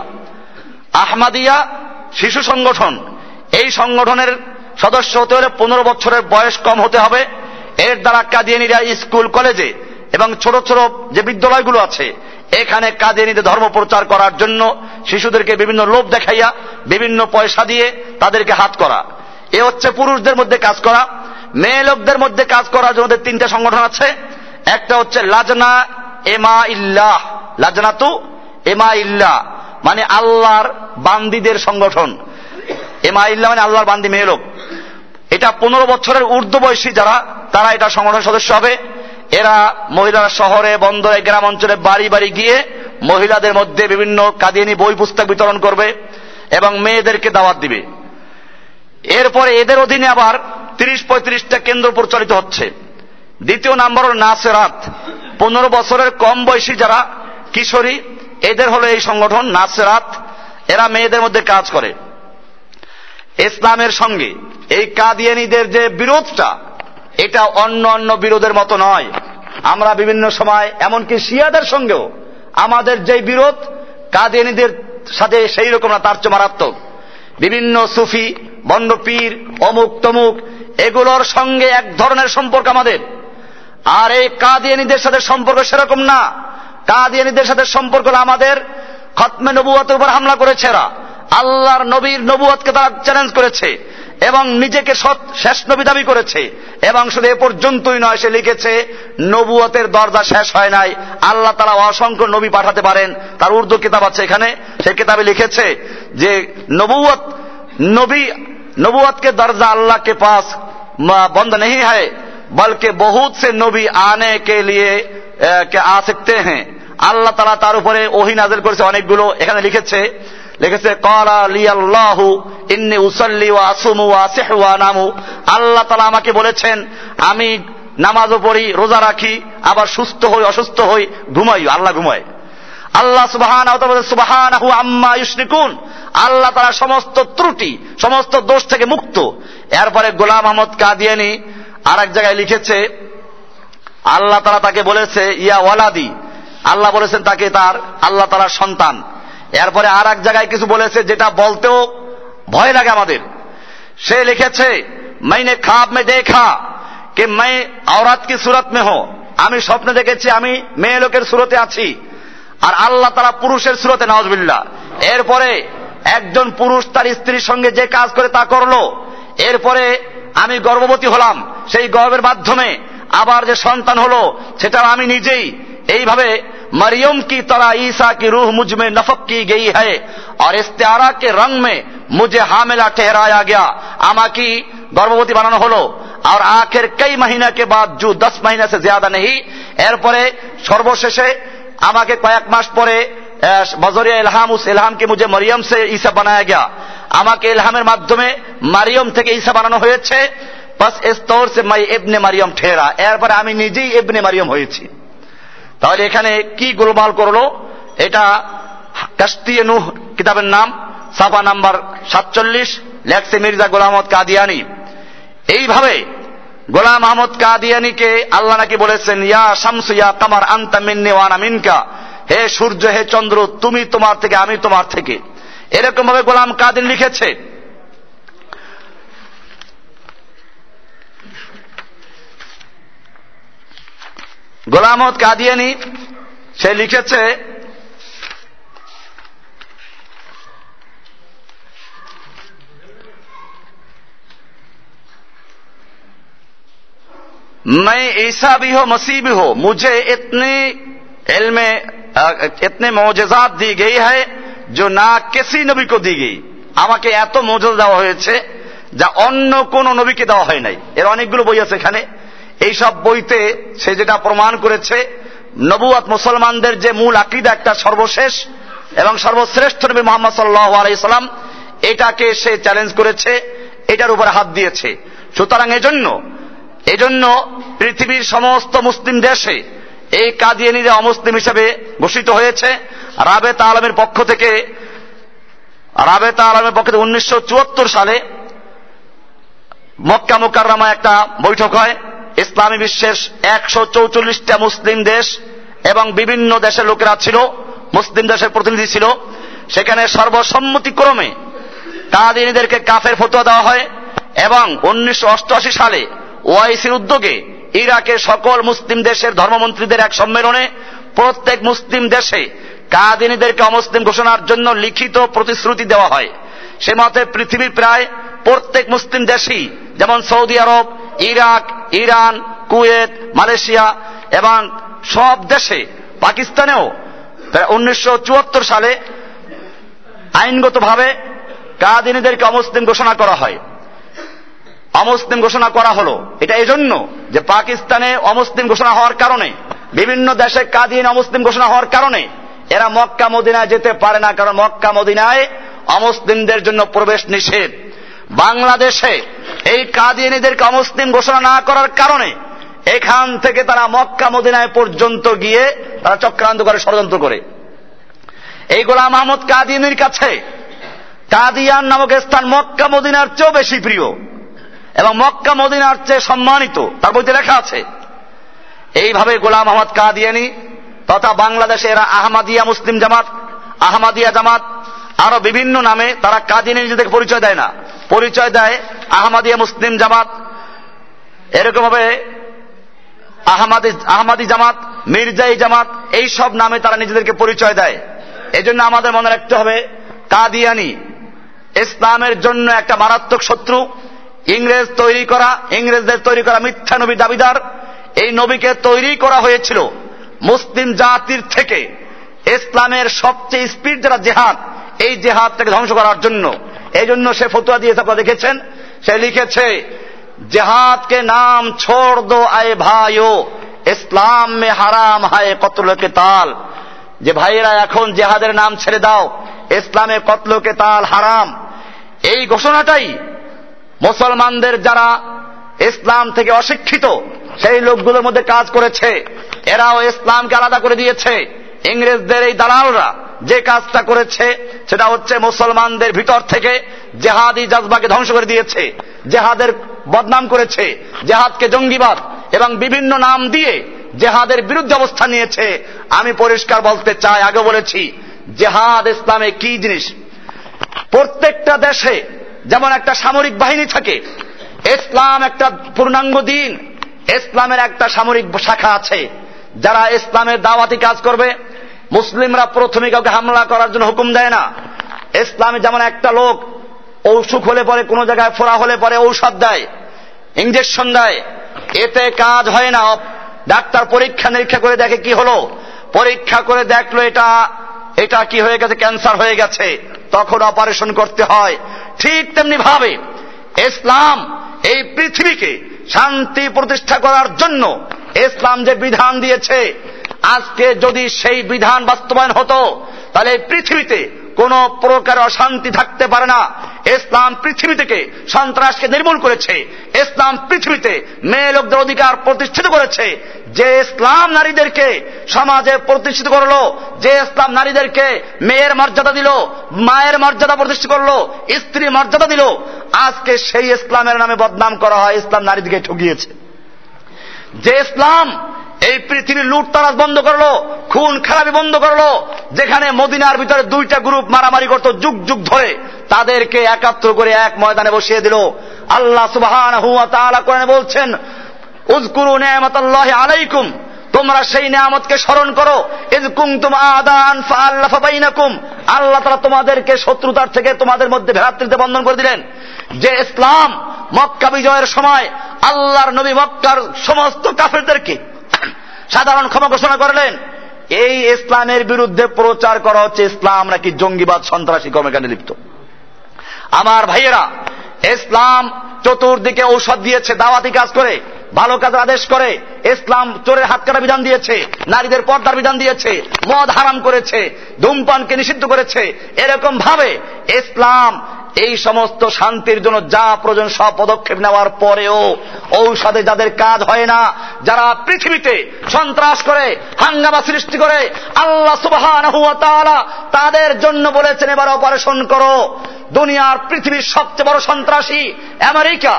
আহমাদিয়া শিশু সংগঠন। এই সংগঠনের সদস্য হতে হলে পনেরো বছরের বয়স কম হতে হবে। এর দ্বারা কাদিয়ানিরা স্কুল, কলেজে এবং ছোট ছোট যে বিদ্যালয়গুলো আছে, এখানে কাদিয়ানিদের ধর্ম প্রচার করার জন্য শিশুদেরকে বিভিন্ন লোভ দেখাইয়া, বিভিন্ন পয়সা দিয়ে তাদেরকে হাত করা। এ হচ্ছে পুরুষদের মধ্যে কাজ করা। মেয়ে লোকদের মধ্যে কাজ করার জন্য তিনটা সংগঠন আছে। একটা হচ্ছে লাজনা এমা ইল্লাহ, লাজনা তু এমা ইল্লাহ মানে আল্লাহর বান্দীদের সংগঠন। এমা ইল্লাহ মানে আল্লাহর বান্দী মেয়ে লোক। এটা পনেরো বছরের ঊর্ধ্ব বয়সী যারা, তারা এটা সংগঠনের সদস্য হবে। এরা মহিলারা শহরে, বন্দরে, গ্রাম অঞ্চলে বাড়ি বাড়ি গিয়ে মহিলাদের মধ্যে বিভিন্ন কাদিয়ানি বই পুস্তক বিতরণ করবে এবং মেয়েদেরকে দাওয়াত দিবে। এরপরে এদের অধীনে আবার তিরিশ পঁয়ত্রিশটা কেন্দ্র পরিচালিত হচ্ছে। দ্বিতীয় নাম্বার হল নাসেরাত, পনেরো বছরের কম বয়সী যারা কিশোরী, এদের হলো এই সংগঠন নাসেরাত। এরা মেয়েদের মধ্যে কাজ করে। ইসলামের সঙ্গে এই কাদিয়ানিদের যে বিরোধটা, এটা অন্য অন্য বিরোধের মতো নয়। আমরা বিভিন্ন সময় এমনকি শিয়াদের সঙ্গেও আমাদের যে বিরোধ, কাদিয়ানিদের সাথে সেই রকম না, তার চেয়ে মারাত্মক। বিভিন্ন সুফি বন্ডপীর অমুক তমুক এগুলোর সঙ্গে এক ধরনের সম্পর্ক আমাদের। আর এই কাদিয়ানীদের সাথে সম্পর্ক সেরকম না। কাদিয়ানীদের সাথে সম্পর্ক আমাদের খতমে নবুয়তের উপর হামলা করেছে, এরা আল্লাহর নবীর নবুয়তকে তারা চ্যালেঞ্জ করেছে এবং নিজেকে সৎ শেষ নবী দাবি করেছে। এবং শুধু এ পর্যন্তই নয়, সে লিখেছে নবুয়তের দরজা শেষ হয় নাই, আল্লাহ তারা অসংখ্য নবী পাঠাতে পারেন। তার উর্দু কিতাব আছে এখানে, সে কিতাবে লিখেছে যে নবুয়ত নবী নবুয়ত কে দরজা আল্লাহ কে পাস বন্ধ নেই হয়, বলকে বহুত সে নবী আনে কে লিয়ে আ সকতে হ্যাঁ। আল্লাহ তাআলা তার উপরে ওহী নাযিল করেছে অনেকগুলো। এখানে লিখেছে লিখেছে ক্বালা লিয়াল্লাহু ইন্নী উসাল্লি ওয়া আসুমু ওয়া আসিহু ওয়া আনামু। আল্লাহ তাআলা আমাকে বলেছেন আমি নামাজও পড়ি, রোজা রাখি, আবার সুস্থ হই অসুস্থ হই, ঘুমাই, আল্লাহ ঘুমায়। আল্লাহ সুবহানাহু ওয়া তাআলা সুবহানাহু আম্মা ইউশরিকুন, আল্লাহ তাআলা সমস্ত ত্রুটি সমস্ত দোষ থেকে মুক্ত। এরপরে গোলাম আহমদ কাদিয়ানী আর এক জায়গায় লিখেছে আল্লাহ তাআলা তাকে বলেছে ইয়া ওয়ালাদি, আল্লাহ বলেছেন তাকে তার আল্লাহ তাআলার সন্তান। এরপরে আর এক জায়গায় কিছু বলেছে যেটা বলতেও ভয় লাগে আমাদের। সে লিখেছে মাইনে খাব মে দেখা কে মাই আওরাত কি সুরত মে হো, আমি স্বপ্নে দেখেছি আমি মেয়ে লোকের সুরতে আছি আর আল্লাহ তাআলা পুরুষের সুরতে, নাউজুবিল্লাহ। এরপরে একজন পুরুষ তার স্ত্রীর সঙ্গে যে কাজ করে তা করলো, এরপরে আমি গর্ভবতী হলাম, সেই গর্ভের মাধ্যমে আবার যে সন্তান হলো সেটা আমি নিজেই। এইভাবে মরিয়ম কি তারা ঈসা কি রুহ মুঝমে নফক কি গেই হ্যায় আর ইস্তেআরা কে রং মে মুঝে হামেলা ঠেহরায়া গয়া, আমাকে গর্ভবতী বানানো হলো। আর আখের কই মহিনা কে বাদ জু দশ মহিনা সে জিয়াদা নেহি, এরপরে সর্বশেষে আমাকে কয়েক মাস পরে বজরিয়া ইলহাম উস ইলহাম কে মুঝে মরিয়ম সে ঈসা বানায়া গয়া, আমাকে ইলহামের মাধ্যমে মরিয়ম থেকে ঈসা বানানো হয়েছে। বাস ইস তৌর সে মাই ইবনে মরিয়ম ঠেহরা, এরপরে আমি নিজেই ইবনে মরিয়ম হয়েছি। তাহলে এখানে কি গোলমাল করলো, এটা কাশতিয়ে নূহ কিতাবের নাম, সাফা নাম্বার সাতচল্লিশ, লেখছে মির্জা গোলাম আহমদ কাদিয়ানি। এইভাবে গোলাম আহমদ কাদিয়ানিকে আল্লাহ নাকি বলেছেন ইয়া শামসু ইয়া কামার আনতা মিন্নি ওয়া আনা মিনকা, হে সূর্য হে চন্দ্র তুমি তোমার থেকে আমি তোমার থেকে। এরকম ভাবে গোলাম কাদিয়ানি লিখেছে। গোলাম আহমদ কাদিয়ানী সে লিখেছে मैं ईसा भी हो मसीह भी हो मुझे इतने इल्म इतने मुआजिजात दी गई है जो ना किसी नबी को दी गई। আমাকে এত মুআজিজা দেওয়া হয়েছে যা অন্য কোন নবীকে দেওয়া হয় নাই। এর অনেকগুলো বই আছে এখানে। এইসব বইতে সে যেটা প্রমাণ করেছে নবুয়াত মুসলমানদের যে মূল আকীদা একটা সর্বশেষ এবং সর্বশ্রেষ্ঠ নবী মুহাম্মদ সাল্লাল্লাহু আলাইহি সাল্লাম, এটাকে সে চ্যালেঞ্জ করেছে, এটার উপর হাত দিয়েছে। সুতরাং এজন্য এজন্য পৃথিবীর সমস্ত মুসলিম দেশে এই কাদিয়ানীরা অমুসলিম হিসেবে ঘোষিত হয়েছে। রাবেতা আলমের পক্ষ থেকে রাবেতা আলমের পক্ষ থেকে উনিশশো চুয়াত্তর সালে মক্কা মুকাররমায় একটা বৈঠক হয়। ইসলামী বিশ্বের একশো চৌচল্লিশটা মুসলিম দেশ এবং বিভিন্ন দেশের লোকেরা ছিল, মুসলিম দেশের প্রতিনিধি ছিল। সেখানে সর্বসম্মতিক্রমে কাদিয়ানীদেরকে কাফের ফতোয়া দেওয়া হয় এবং উনিশশো অষ্টআশি সালে ওআইসির উদ্যোগে ইরাকের সকল মুসলিম দেশের ধর্মমন্ত্রীদের এক সম্মেলনে প্রত্যেক মুসলিম দেশে কাদিয়ানীদেরকে অমুসলিম ঘোষণার জন্য লিখিত প্রতিশ্রুতি দেওয়া হয়। সে মতে পৃথিবীর প্রায় প্রত্যেক মুসলিম দেশই, যেমন Saudi Arab, Iraq, Iran, Kuwait, Malaysia এবং সব দেশে, পাকিস্তানেও উনিশশো চুয়াত্তর সালে আইনগতভাবে কাদিয়ানীদেরকে অমুসলিম ঘোষণা করা হয়। অমুসলিম ঘোষণা করা হলো এটা এজন্য যে পাকিস্তানে অমুসলিম ঘোষণা হওয়ার কারণে, বিভিন্ন দেশে কাদিয়ানী অমুসলিম ঘোষণা হওয়ার কারণে এরা মক্কা মদিনায় যেতে পারে না, কারণ মক্কা মদিনায় অমুসলিমদের জন্য প্রবেশ নিষেধ। বাংলাদেশে এই কাদিয়ানীদেরকে অমুসলিম ঘোষণা না করার কারণে এখান থেকে তারা মক্কা মদিনায় পর্যন্ত গিয়ে তারা চক্রান্ত করে, ষড়যন্ত্র করে। এই গোলাম আহমদ কাদিয়ানীর কাছে কাদিয়ান নামক স্থান মক্কা মদিনার চেয়েও বেশি প্রিয় এবং মক্কা মদিনার চেয়ে সম্মানিত, তার বইতে লেখা আছে। এইভাবে গোলাম আহমদ কাদিয়ানী তথা বাংলাদেশে এরা আহমাদিয়া মুসলিম জামাত, আহমাদিয়া জামাত আরো বিভিন্ন নামে তারা কাদিয়ানী নিজেদের পরিচয় দেয় না। পরিচয় দেয় আহমদিয়া মুসলিম জামাত। এরকম ভাবে আহমাদি আহমাদি জামাত, মির্জাই জামাত, এই সব নামে তারা নিজেদেরকে পরিচয় দেয়। এজন্য আমাদের মনে রাখতে হবে কাদিয়ানি ইসলামের জন্য একটা মারাত্মক শত্রু, ইংরেজ তৈরি করা, ইংরেজদের তৈরি করা মিথ্যা নবী দাবিদার। এই নবীকে তৈরি করা হয়েছিল মুসলিম জাতির থেকে ইসলামের সবচেয়ে স্পিড যারা জেহাদ, এই জেহাদটাকে ধ্বংস করার জন্য। এই জন্য সে ফতুয়া দিয়েছে, আপনারা দেখেছেন, সে লিখেছে জেহাদ কে নাম ছোড় দো আয়ে ভাইও, ইসলাম মে হারাম হায় কতল কে তাল। যে ভাইয়েরা এখন জেহাদের নাম ছেড়ে দাও, ইসলামে কতল কে তাল হারাম। এই ঘোষণাটাই মুসলমানদের যারা ইসলাম থেকে অশিক্ষিত সেই লোকগুলোর মধ্যে কাজ করেছে। এরাও ইসলামকে আলাদা করে দিয়েছে। ইংরেজদের এই দালালরা যে কাজটা করেছে সেটা হচ্ছে মুসলমানদের ভিতর থেকে জেহাদি জজবাকে ধ্বংস করে দিয়েছে, জেহাদের বদনাম করেছে, জেহাদকে জঙ্গিবাদ এবং বিভিন্ন নাম দিয়ে জেহাদের বিরুদ্ধে অবস্থান নিয়েছে। আমি পরিষ্কার বলতে চাই, আগে বলেছি জেহাদ ইসলামে কি জিনিস। প্রত্যেকটা দেশে যেমন একটা সামরিক বাহিনী থাকে, ইসলাম একটা পূর্ণাঙ্গ দিন, ইসলামের একটা সামরিক শাখা আছে যারা ইসলামের দাওয়াতি কাজ করবে। মুসলিমরা প্রথমে কাউকে হামলা করার জন্য হুকুম দেয় না। ইসলামে যেমন একটা লোক অসুখ হলে পরে, কোনো জায়গায় ফোড়া হলে পরে ঔষধ দেয়, ইঞ্জেকশন দেয়, এতে কাজ হয় না। ডাক্তার পরীক্ষা নিরীক্ষা করে দেখে কি হলো, পরীক্ষা করে দেখলো এটা এটা কি হয়ে গেছে, ক্যান্সার হয়ে গেছে, তখন অপারেশন করতে হয়। ঠিক তেমনি ভাবে ইসলাম এই পৃথিবীকে শান্তি প্রতিষ্ঠা করার জন্য ইসলাম যে বিধান দিয়েছে, আজকে যদি সেই বিধান বাস্তবায়ন হতো তাহলে পৃথিবীতে কোন প্রকার অশান্তি থাকতে পারে না। ইসলাম পৃথিবী থেকে সন্ত্রাসকে নির্মূল করেছে, ইসলাম পৃথিবীতে মেয়ে লোকদের অধিকার প্রতিষ্ঠিত করেছে। যে ইসলাম নারীদেরকে সমাজে প্রতিষ্ঠিত করলো, যে ইসলাম নারীদেরকে মেয়ের মর্যাদা দিল, মায়ের মর্যাদা প্রতিষ্ঠিত করলো, স্ত্রী মর্যাদা দিল, আজকে সেই ইসলামের নামে বদনাম করা হয় ইসলাম নারীদেরকে ঠকিয়েছে। যে ইসলাম এই পৃথিবীর লুটতরাজ বন্ধ করলো, খুন খারাপি বন্ধ করলো, যেখানে মদিনার ভিতরে দুইটা গ্রুপ মারামারি করত যুগ যুগ ধরে, তাদেরকে একাত্র করে এক ময়দানে বসিয়ে দিল। আল্লাহ সুবহানাহু ওয়া তাআলা কোরআনে বলছেন, উযকুরু নি'মাতাল্লাহি আলাইকুম, তোমরা সেই নিয়ামতকে স্মরণ করো। ইয কুনতুম আদাআন ফাআল্লাফা বাইনাকুম, আল্লাহ তাআলা তোমাদেরকে শত্রুতার থেকে তোমাদের মধ্যে ভ্রাতৃত্ব বন্ধন করে দিলেন। যে ইসলাম মক্কা বিজয়ের সময় আল্লাহর নবী মক্কার সমস্ত কাফেরদেরকে সাধারণ ক্ষমা ঘোষণা করলেন, এই ইসলামের বিরুদ্ধে প্রচার করা হচ্ছে ইসলাম নাকি জঙ্গিবাদ, সন্ত্রাসী কর্মকাণ্ডে লিপ্ত। আমার ভাইয়েরা, ইসলাম চতুর্দিকে ঔষধ দিয়েছে, দাওয়াতি কাজ করে, ভালো কাজের আদেশ করে। ইসলাম চোরের হাত কাটা বিধান দিয়েছে, নারীদের পর্দার বিধান দিয়েছে, মদ হারাম করেছে, ধূমপানকে নিষিদ্ধ করেছে। এরকম ভাবে ইসলাম এই সমস্ত শান্তির জন্য যা প্রয়োজন সব পদক্ষেপ নেওয়ার পরেও ঔষধে যাদের কাজ হয় না, যারা পৃথিবীতে সন্ত্রাস করে, হাঙ্গামা সৃষ্টি করে, আল্লাহ সুবহানাহু ওয়া তাআলা তাদের জন্য বলেছেন এবার অপারেশন করো। দুনিয়ার পৃথিবীর সবচেয়ে বড় সন্ত্রাসী আমেরিকা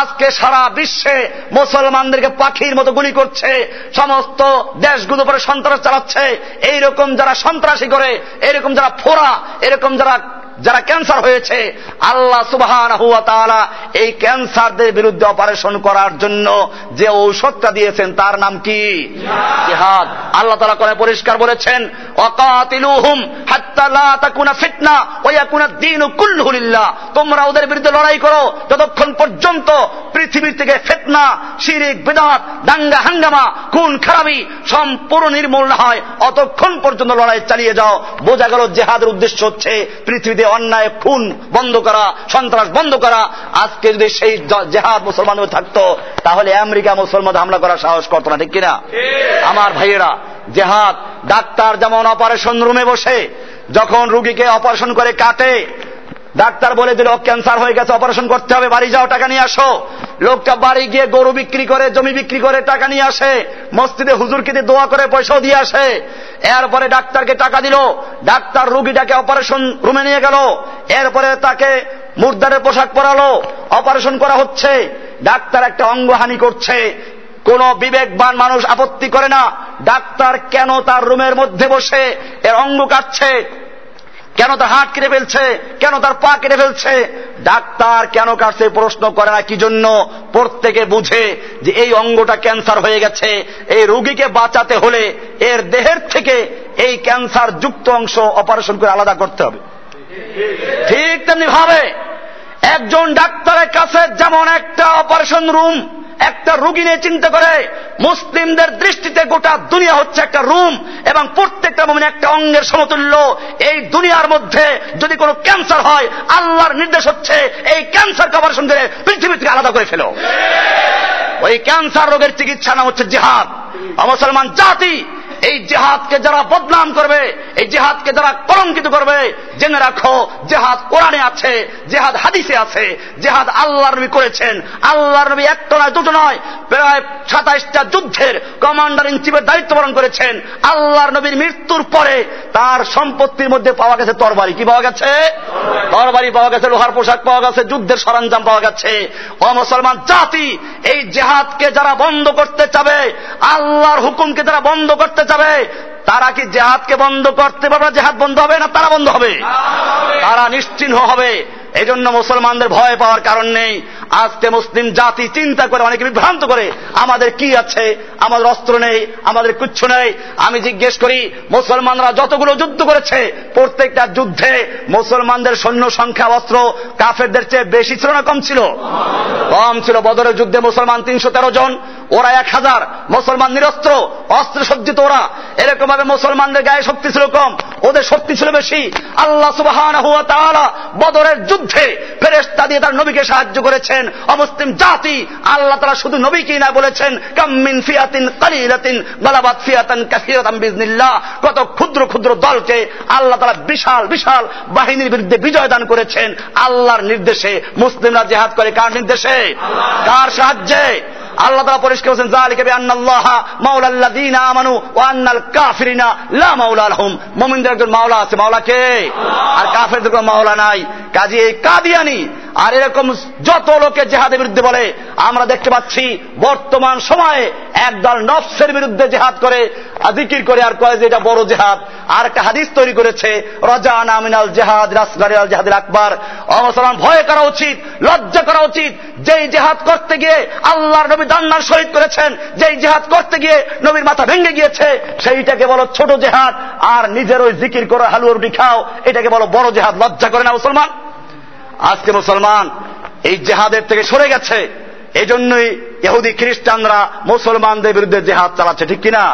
আজকে সারা বিশ্বে মুসলমানদেরকে পাখির মতো গুলি করছে, সমস্ত দেশগুলো পরে সন্ত্রাস চালাচ্ছে। এইরকম যারা সন্ত্রাসী করে, এরকম যারা ফোরা, এরকম যারা যারা ক্যান্সার হয়েছে, আল্লাহ সুবহানাহু ওয়া তাআলা এই ক্যান্সারদের বিরুদ্ধে অপারেশন করার জন্য যে ঔষধটা দিয়েছেন তার নাম কি? জিহাদ। আল্লাহ তাআলা কোরআনে পরিষ্কার বলেছেন, ওয়াকাতিলুহুম হাত্তা লা তাকুনা ফিতনা ওয়া ইয়াকুনা দ্বীনু কুল্লুহু লিল্লাহ, তোমরা ওদের বিরুদ্ধে লড়াই করো যতক্ষণ পর্যন্ত পৃথিবী থেকে ফিতনা, শিরক, বিদআত, দাঙ্গা, হাঙ্গামা, খুন খারাপি সম্পূর্ণ নির্মূল না হয়, অতক্ষণ পর্যন্ত লড়াই চালিয়ে যাও। বোঝা গেল জিহাদের উদ্দেশ্য হচ্ছে পৃথিবীতে অন্যায়, খুন বন্ধ করা, সন্ত্রাস বন্ধ করা। আজকে যদি সেই জেহাদ মুসলমান থাকতো তাহলে আমেরিকা মুসলমান হামলা করার সাহস করতো না, ঠিক কিনা? আমার ভাইয়েরা, জেহাদ ডাক্তার যেমন অপারেশন রুমে বসে যখন রুগীকে অপারেশন করে কাটে, ডাক্তার বলে দিল ক্যান্সার হয়ে গেছে, অপারেশন করতে হবে, বাড়ি যাও, টাকা নিয়ে আসো। লোকটা বাড়ি গিয়ে গরু বিক্রি করে, জমি বিক্রি করে টাকা নিয়ে আসে, মসজিদে হুজুরকে দিয়ে দোয়া করে পয়সাও দিয়ে আসে। এরপরে ডাক্তারকে টাকা দিল, ডাক্তার রুগীটাকে অপারেশন রুমে নিয়ে গেল, এরপরে তাকে মুর্দারের পোশাক পরালো, অপারেশন করা হচ্ছে। ডাক্তার একটা অঙ্গহানি করছে, কোন বিবেকবান মানুষ আপত্তি করে না। ডাক্তার কেন তার রুমের মধ্যে বসে এর অঙ্গ কাটছে? কেন তার হাত কেটে ফেলছে, কেন তার পা কেটে ফেলছে, ডাক্তার কেন কাটছে প্রশ্ন করে না। কি জন্য? প্রত্যেকে বুঝে যে এই অঙ্গটা ক্যান্সার হয়ে গেছে, এই রোগীকে বাঁচাতে হলে এর দেহের থেকে এই ক্যান্সার যুক্ত অংশ অপারেশন করে আলাদা করতে হবে। ঠিক তেমনি ভাবে একজন ডাক্তারের কাছে যেমন একটা অপারেশন রুম একটা রোগী নিয়ে চিন্তা করে, মুসলিমদের দৃষ্টিতে গোটা দুনিয়া হচ্ছে একটা রুম এবং প্রত্যেকটা মুমিন একটা অঙ্গের সমতুল্য। এই দুনিয়ার মধ্যে যদি কোনো ক্যান্সার হয়, আল্লাহর নির্দেশ হচ্ছে এই ক্যান্সারকে অপারেশন করে পৃথিবী থেকে আলাদা করে ফেলো। ওই ক্যান্সার রোগের চিকিৎসা নাম হচ্ছে জিহাদ। মুসলমান জাতি এই জিহাদকে যারা বদনাম করবে, এই জিহাদকে যারা কলঙ্কিত করবে, জেনে রাখো জিহাদ কোরআনে আছে, জিহাদ হাদিসে আছে, জিহাদ আল্লাহর নবী করেছেন। আল্লাহর নবী একটা নয় দুটো নয়, প্রায় সাতাইশটা যুদ্ধের কমান্ডার ইন চিফের দায়িত্ব পালন করেছেন। আল্লাহর নবীর মৃত্যুর পরে তার সম্পত্তির মধ্যে পাওয়া গেছে তরবারি। কি পাওয়া গেছে? তরবারি পাওয়া গেছে, লোহার পোশাক পাওয়া গেছে, যুদ্ধের সরঞ্জাম পাওয়া গেছে। ও মুসলমান জাতি, এই জিহাদকে যারা বন্ধ করতে চাবে, আল্লাহর হুকুমকে যারা বন্ধ করতে যাবে, তারা কি জিহাদকে বন্ধ করতে পারবে? জিহাদ বন্ধ হবে না, তারা বন্ধ হবে, তারা নিশ্চিহ্ন হবে। এজন্য মুসলমানদের ভয় পাওয়ার কারণ নেই। আজকে মুসলিম জাতি চিন্তা করে, অনেকে বিভ্রান্ত করে, আমাদের কি আছে, আমাদের অস্ত্র নেই, আমাদের কিচ্ছু নেই। আমি জিজ্ঞেস করি, মুসলমানরা যতগুলো যুদ্ধ করেছে প্রত্যেকটা যুদ্ধে মুসলমানদের সৈন্য সংখ্যা অস্ত্র কাফেরদের চেয়ে বেশি ছিল না কম ছিল? কম ছিল। বদরের যুদ্ধে মুসলমান তিনশো তেরো জন, ওরা এক হাজার, মুসলমান নিরস্ত্র অস্ত্র সজ্জিত। ওরা এরকম ভাবে মুসলমানদের গায়ে শক্তি ছিল কম, ওদের শক্তি ছিল বেশি। আল্লাহ সুবহানাহু ওয়া তাআলা বদরের যুদ্ধে ফেরেশতা দিয়ে তার নবীকে সাহায্য করেছেন। অমুসলিম জাতি, আল্লাহ তাআলা শুধু নবীকেই না বলেছেন, কাম মিন ফিয়াতিন কালিলাতিন গালাবাত ফিয়াতান কাসীরাতাম বিইজনিল্লাহ। কত ক্ষুদ্র ক্ষুদ্র দলকে আল্লাহ তাআলা বিশাল বিশাল বাহিনীর বিরুদ্ধে বিজয় দান করেছেন আল্লাহর নির্দেশে। মুসলিমরা জিহাদ করে কার নির্দেশে, কার সাহায্যে? আল্লাহ তাআলা পরিষ্কার করেছেন, যালিকা বিআন্নাল্লাহা মাওলাল্লাযীনা আমানু ওয়া আন্নাল কাফিরিনা লা মাওলা লাহুম। মুমিনদের একজন মাওলা আছে, মাওলা কে? আর কাফেরদের কোনো মাওলা নাই। কাজী এই কাদিয়ানি আর এরকম যত লোকে জিহাদের বিরুদ্ধে বলে, আমরা দেখতে পাচ্ছি বর্তমান সময়ে একদল নফসের বিরুদ্ধে জিহাদ করে, যিকির করে, আর কয় যে এটা বড় জিহাদ। আর একটা হাদিস তৈরি করেছে, রাজানা মিনাল জিহাদ আসগার আল জিহাদ আকবার। মুসলমান ভয় করা উচিত, লজ্জা করা উচিত। যেই জিহাদ করতে গিয়ে আল্লাহর নবী দান্নার শহীদ করেছেন, যেই জিহাদ করতে গিয়ে নবীর মাথা ভেঙে গিয়েছে, সেইটাকে বলো ছোট জিহাদ। আর নিজের ওই জিকির করে হালুয়া রুটি খাও, এটাকে বলো বড় জিহাদ। লজ্জা করে না মুসলমান? আজকে মুসলমান এই জিহাদের থেকে সরে গেছে। এই জন্যই ইহুদি খ্রিস্টানরা মুসলমানদের বিরুদ্ধে জিহাদ চালাচ্ছে, ঠিক কিনা?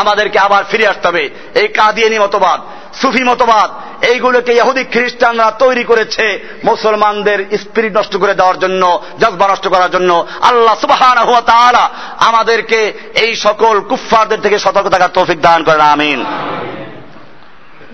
আমাদেরকে আবার ফিরে আসতে হবে। এই কাদিয়ানি মতবাদ, সুফি মতবাদ, এইগুলোকে ইহুদি খ্রিস্টানরা তৈরি করেছে মুসলমানদের স্পিরিট নষ্ট করে দেওয়ার জন্য, জজবা নষ্ট করার জন্য। আল্লাহ সুবহানাহু ওয়া তাআলা আমাদেরকে এই সকল কুফফারদের থেকে সতর্ক থাকার তৌফিক দান করেন। আমিন।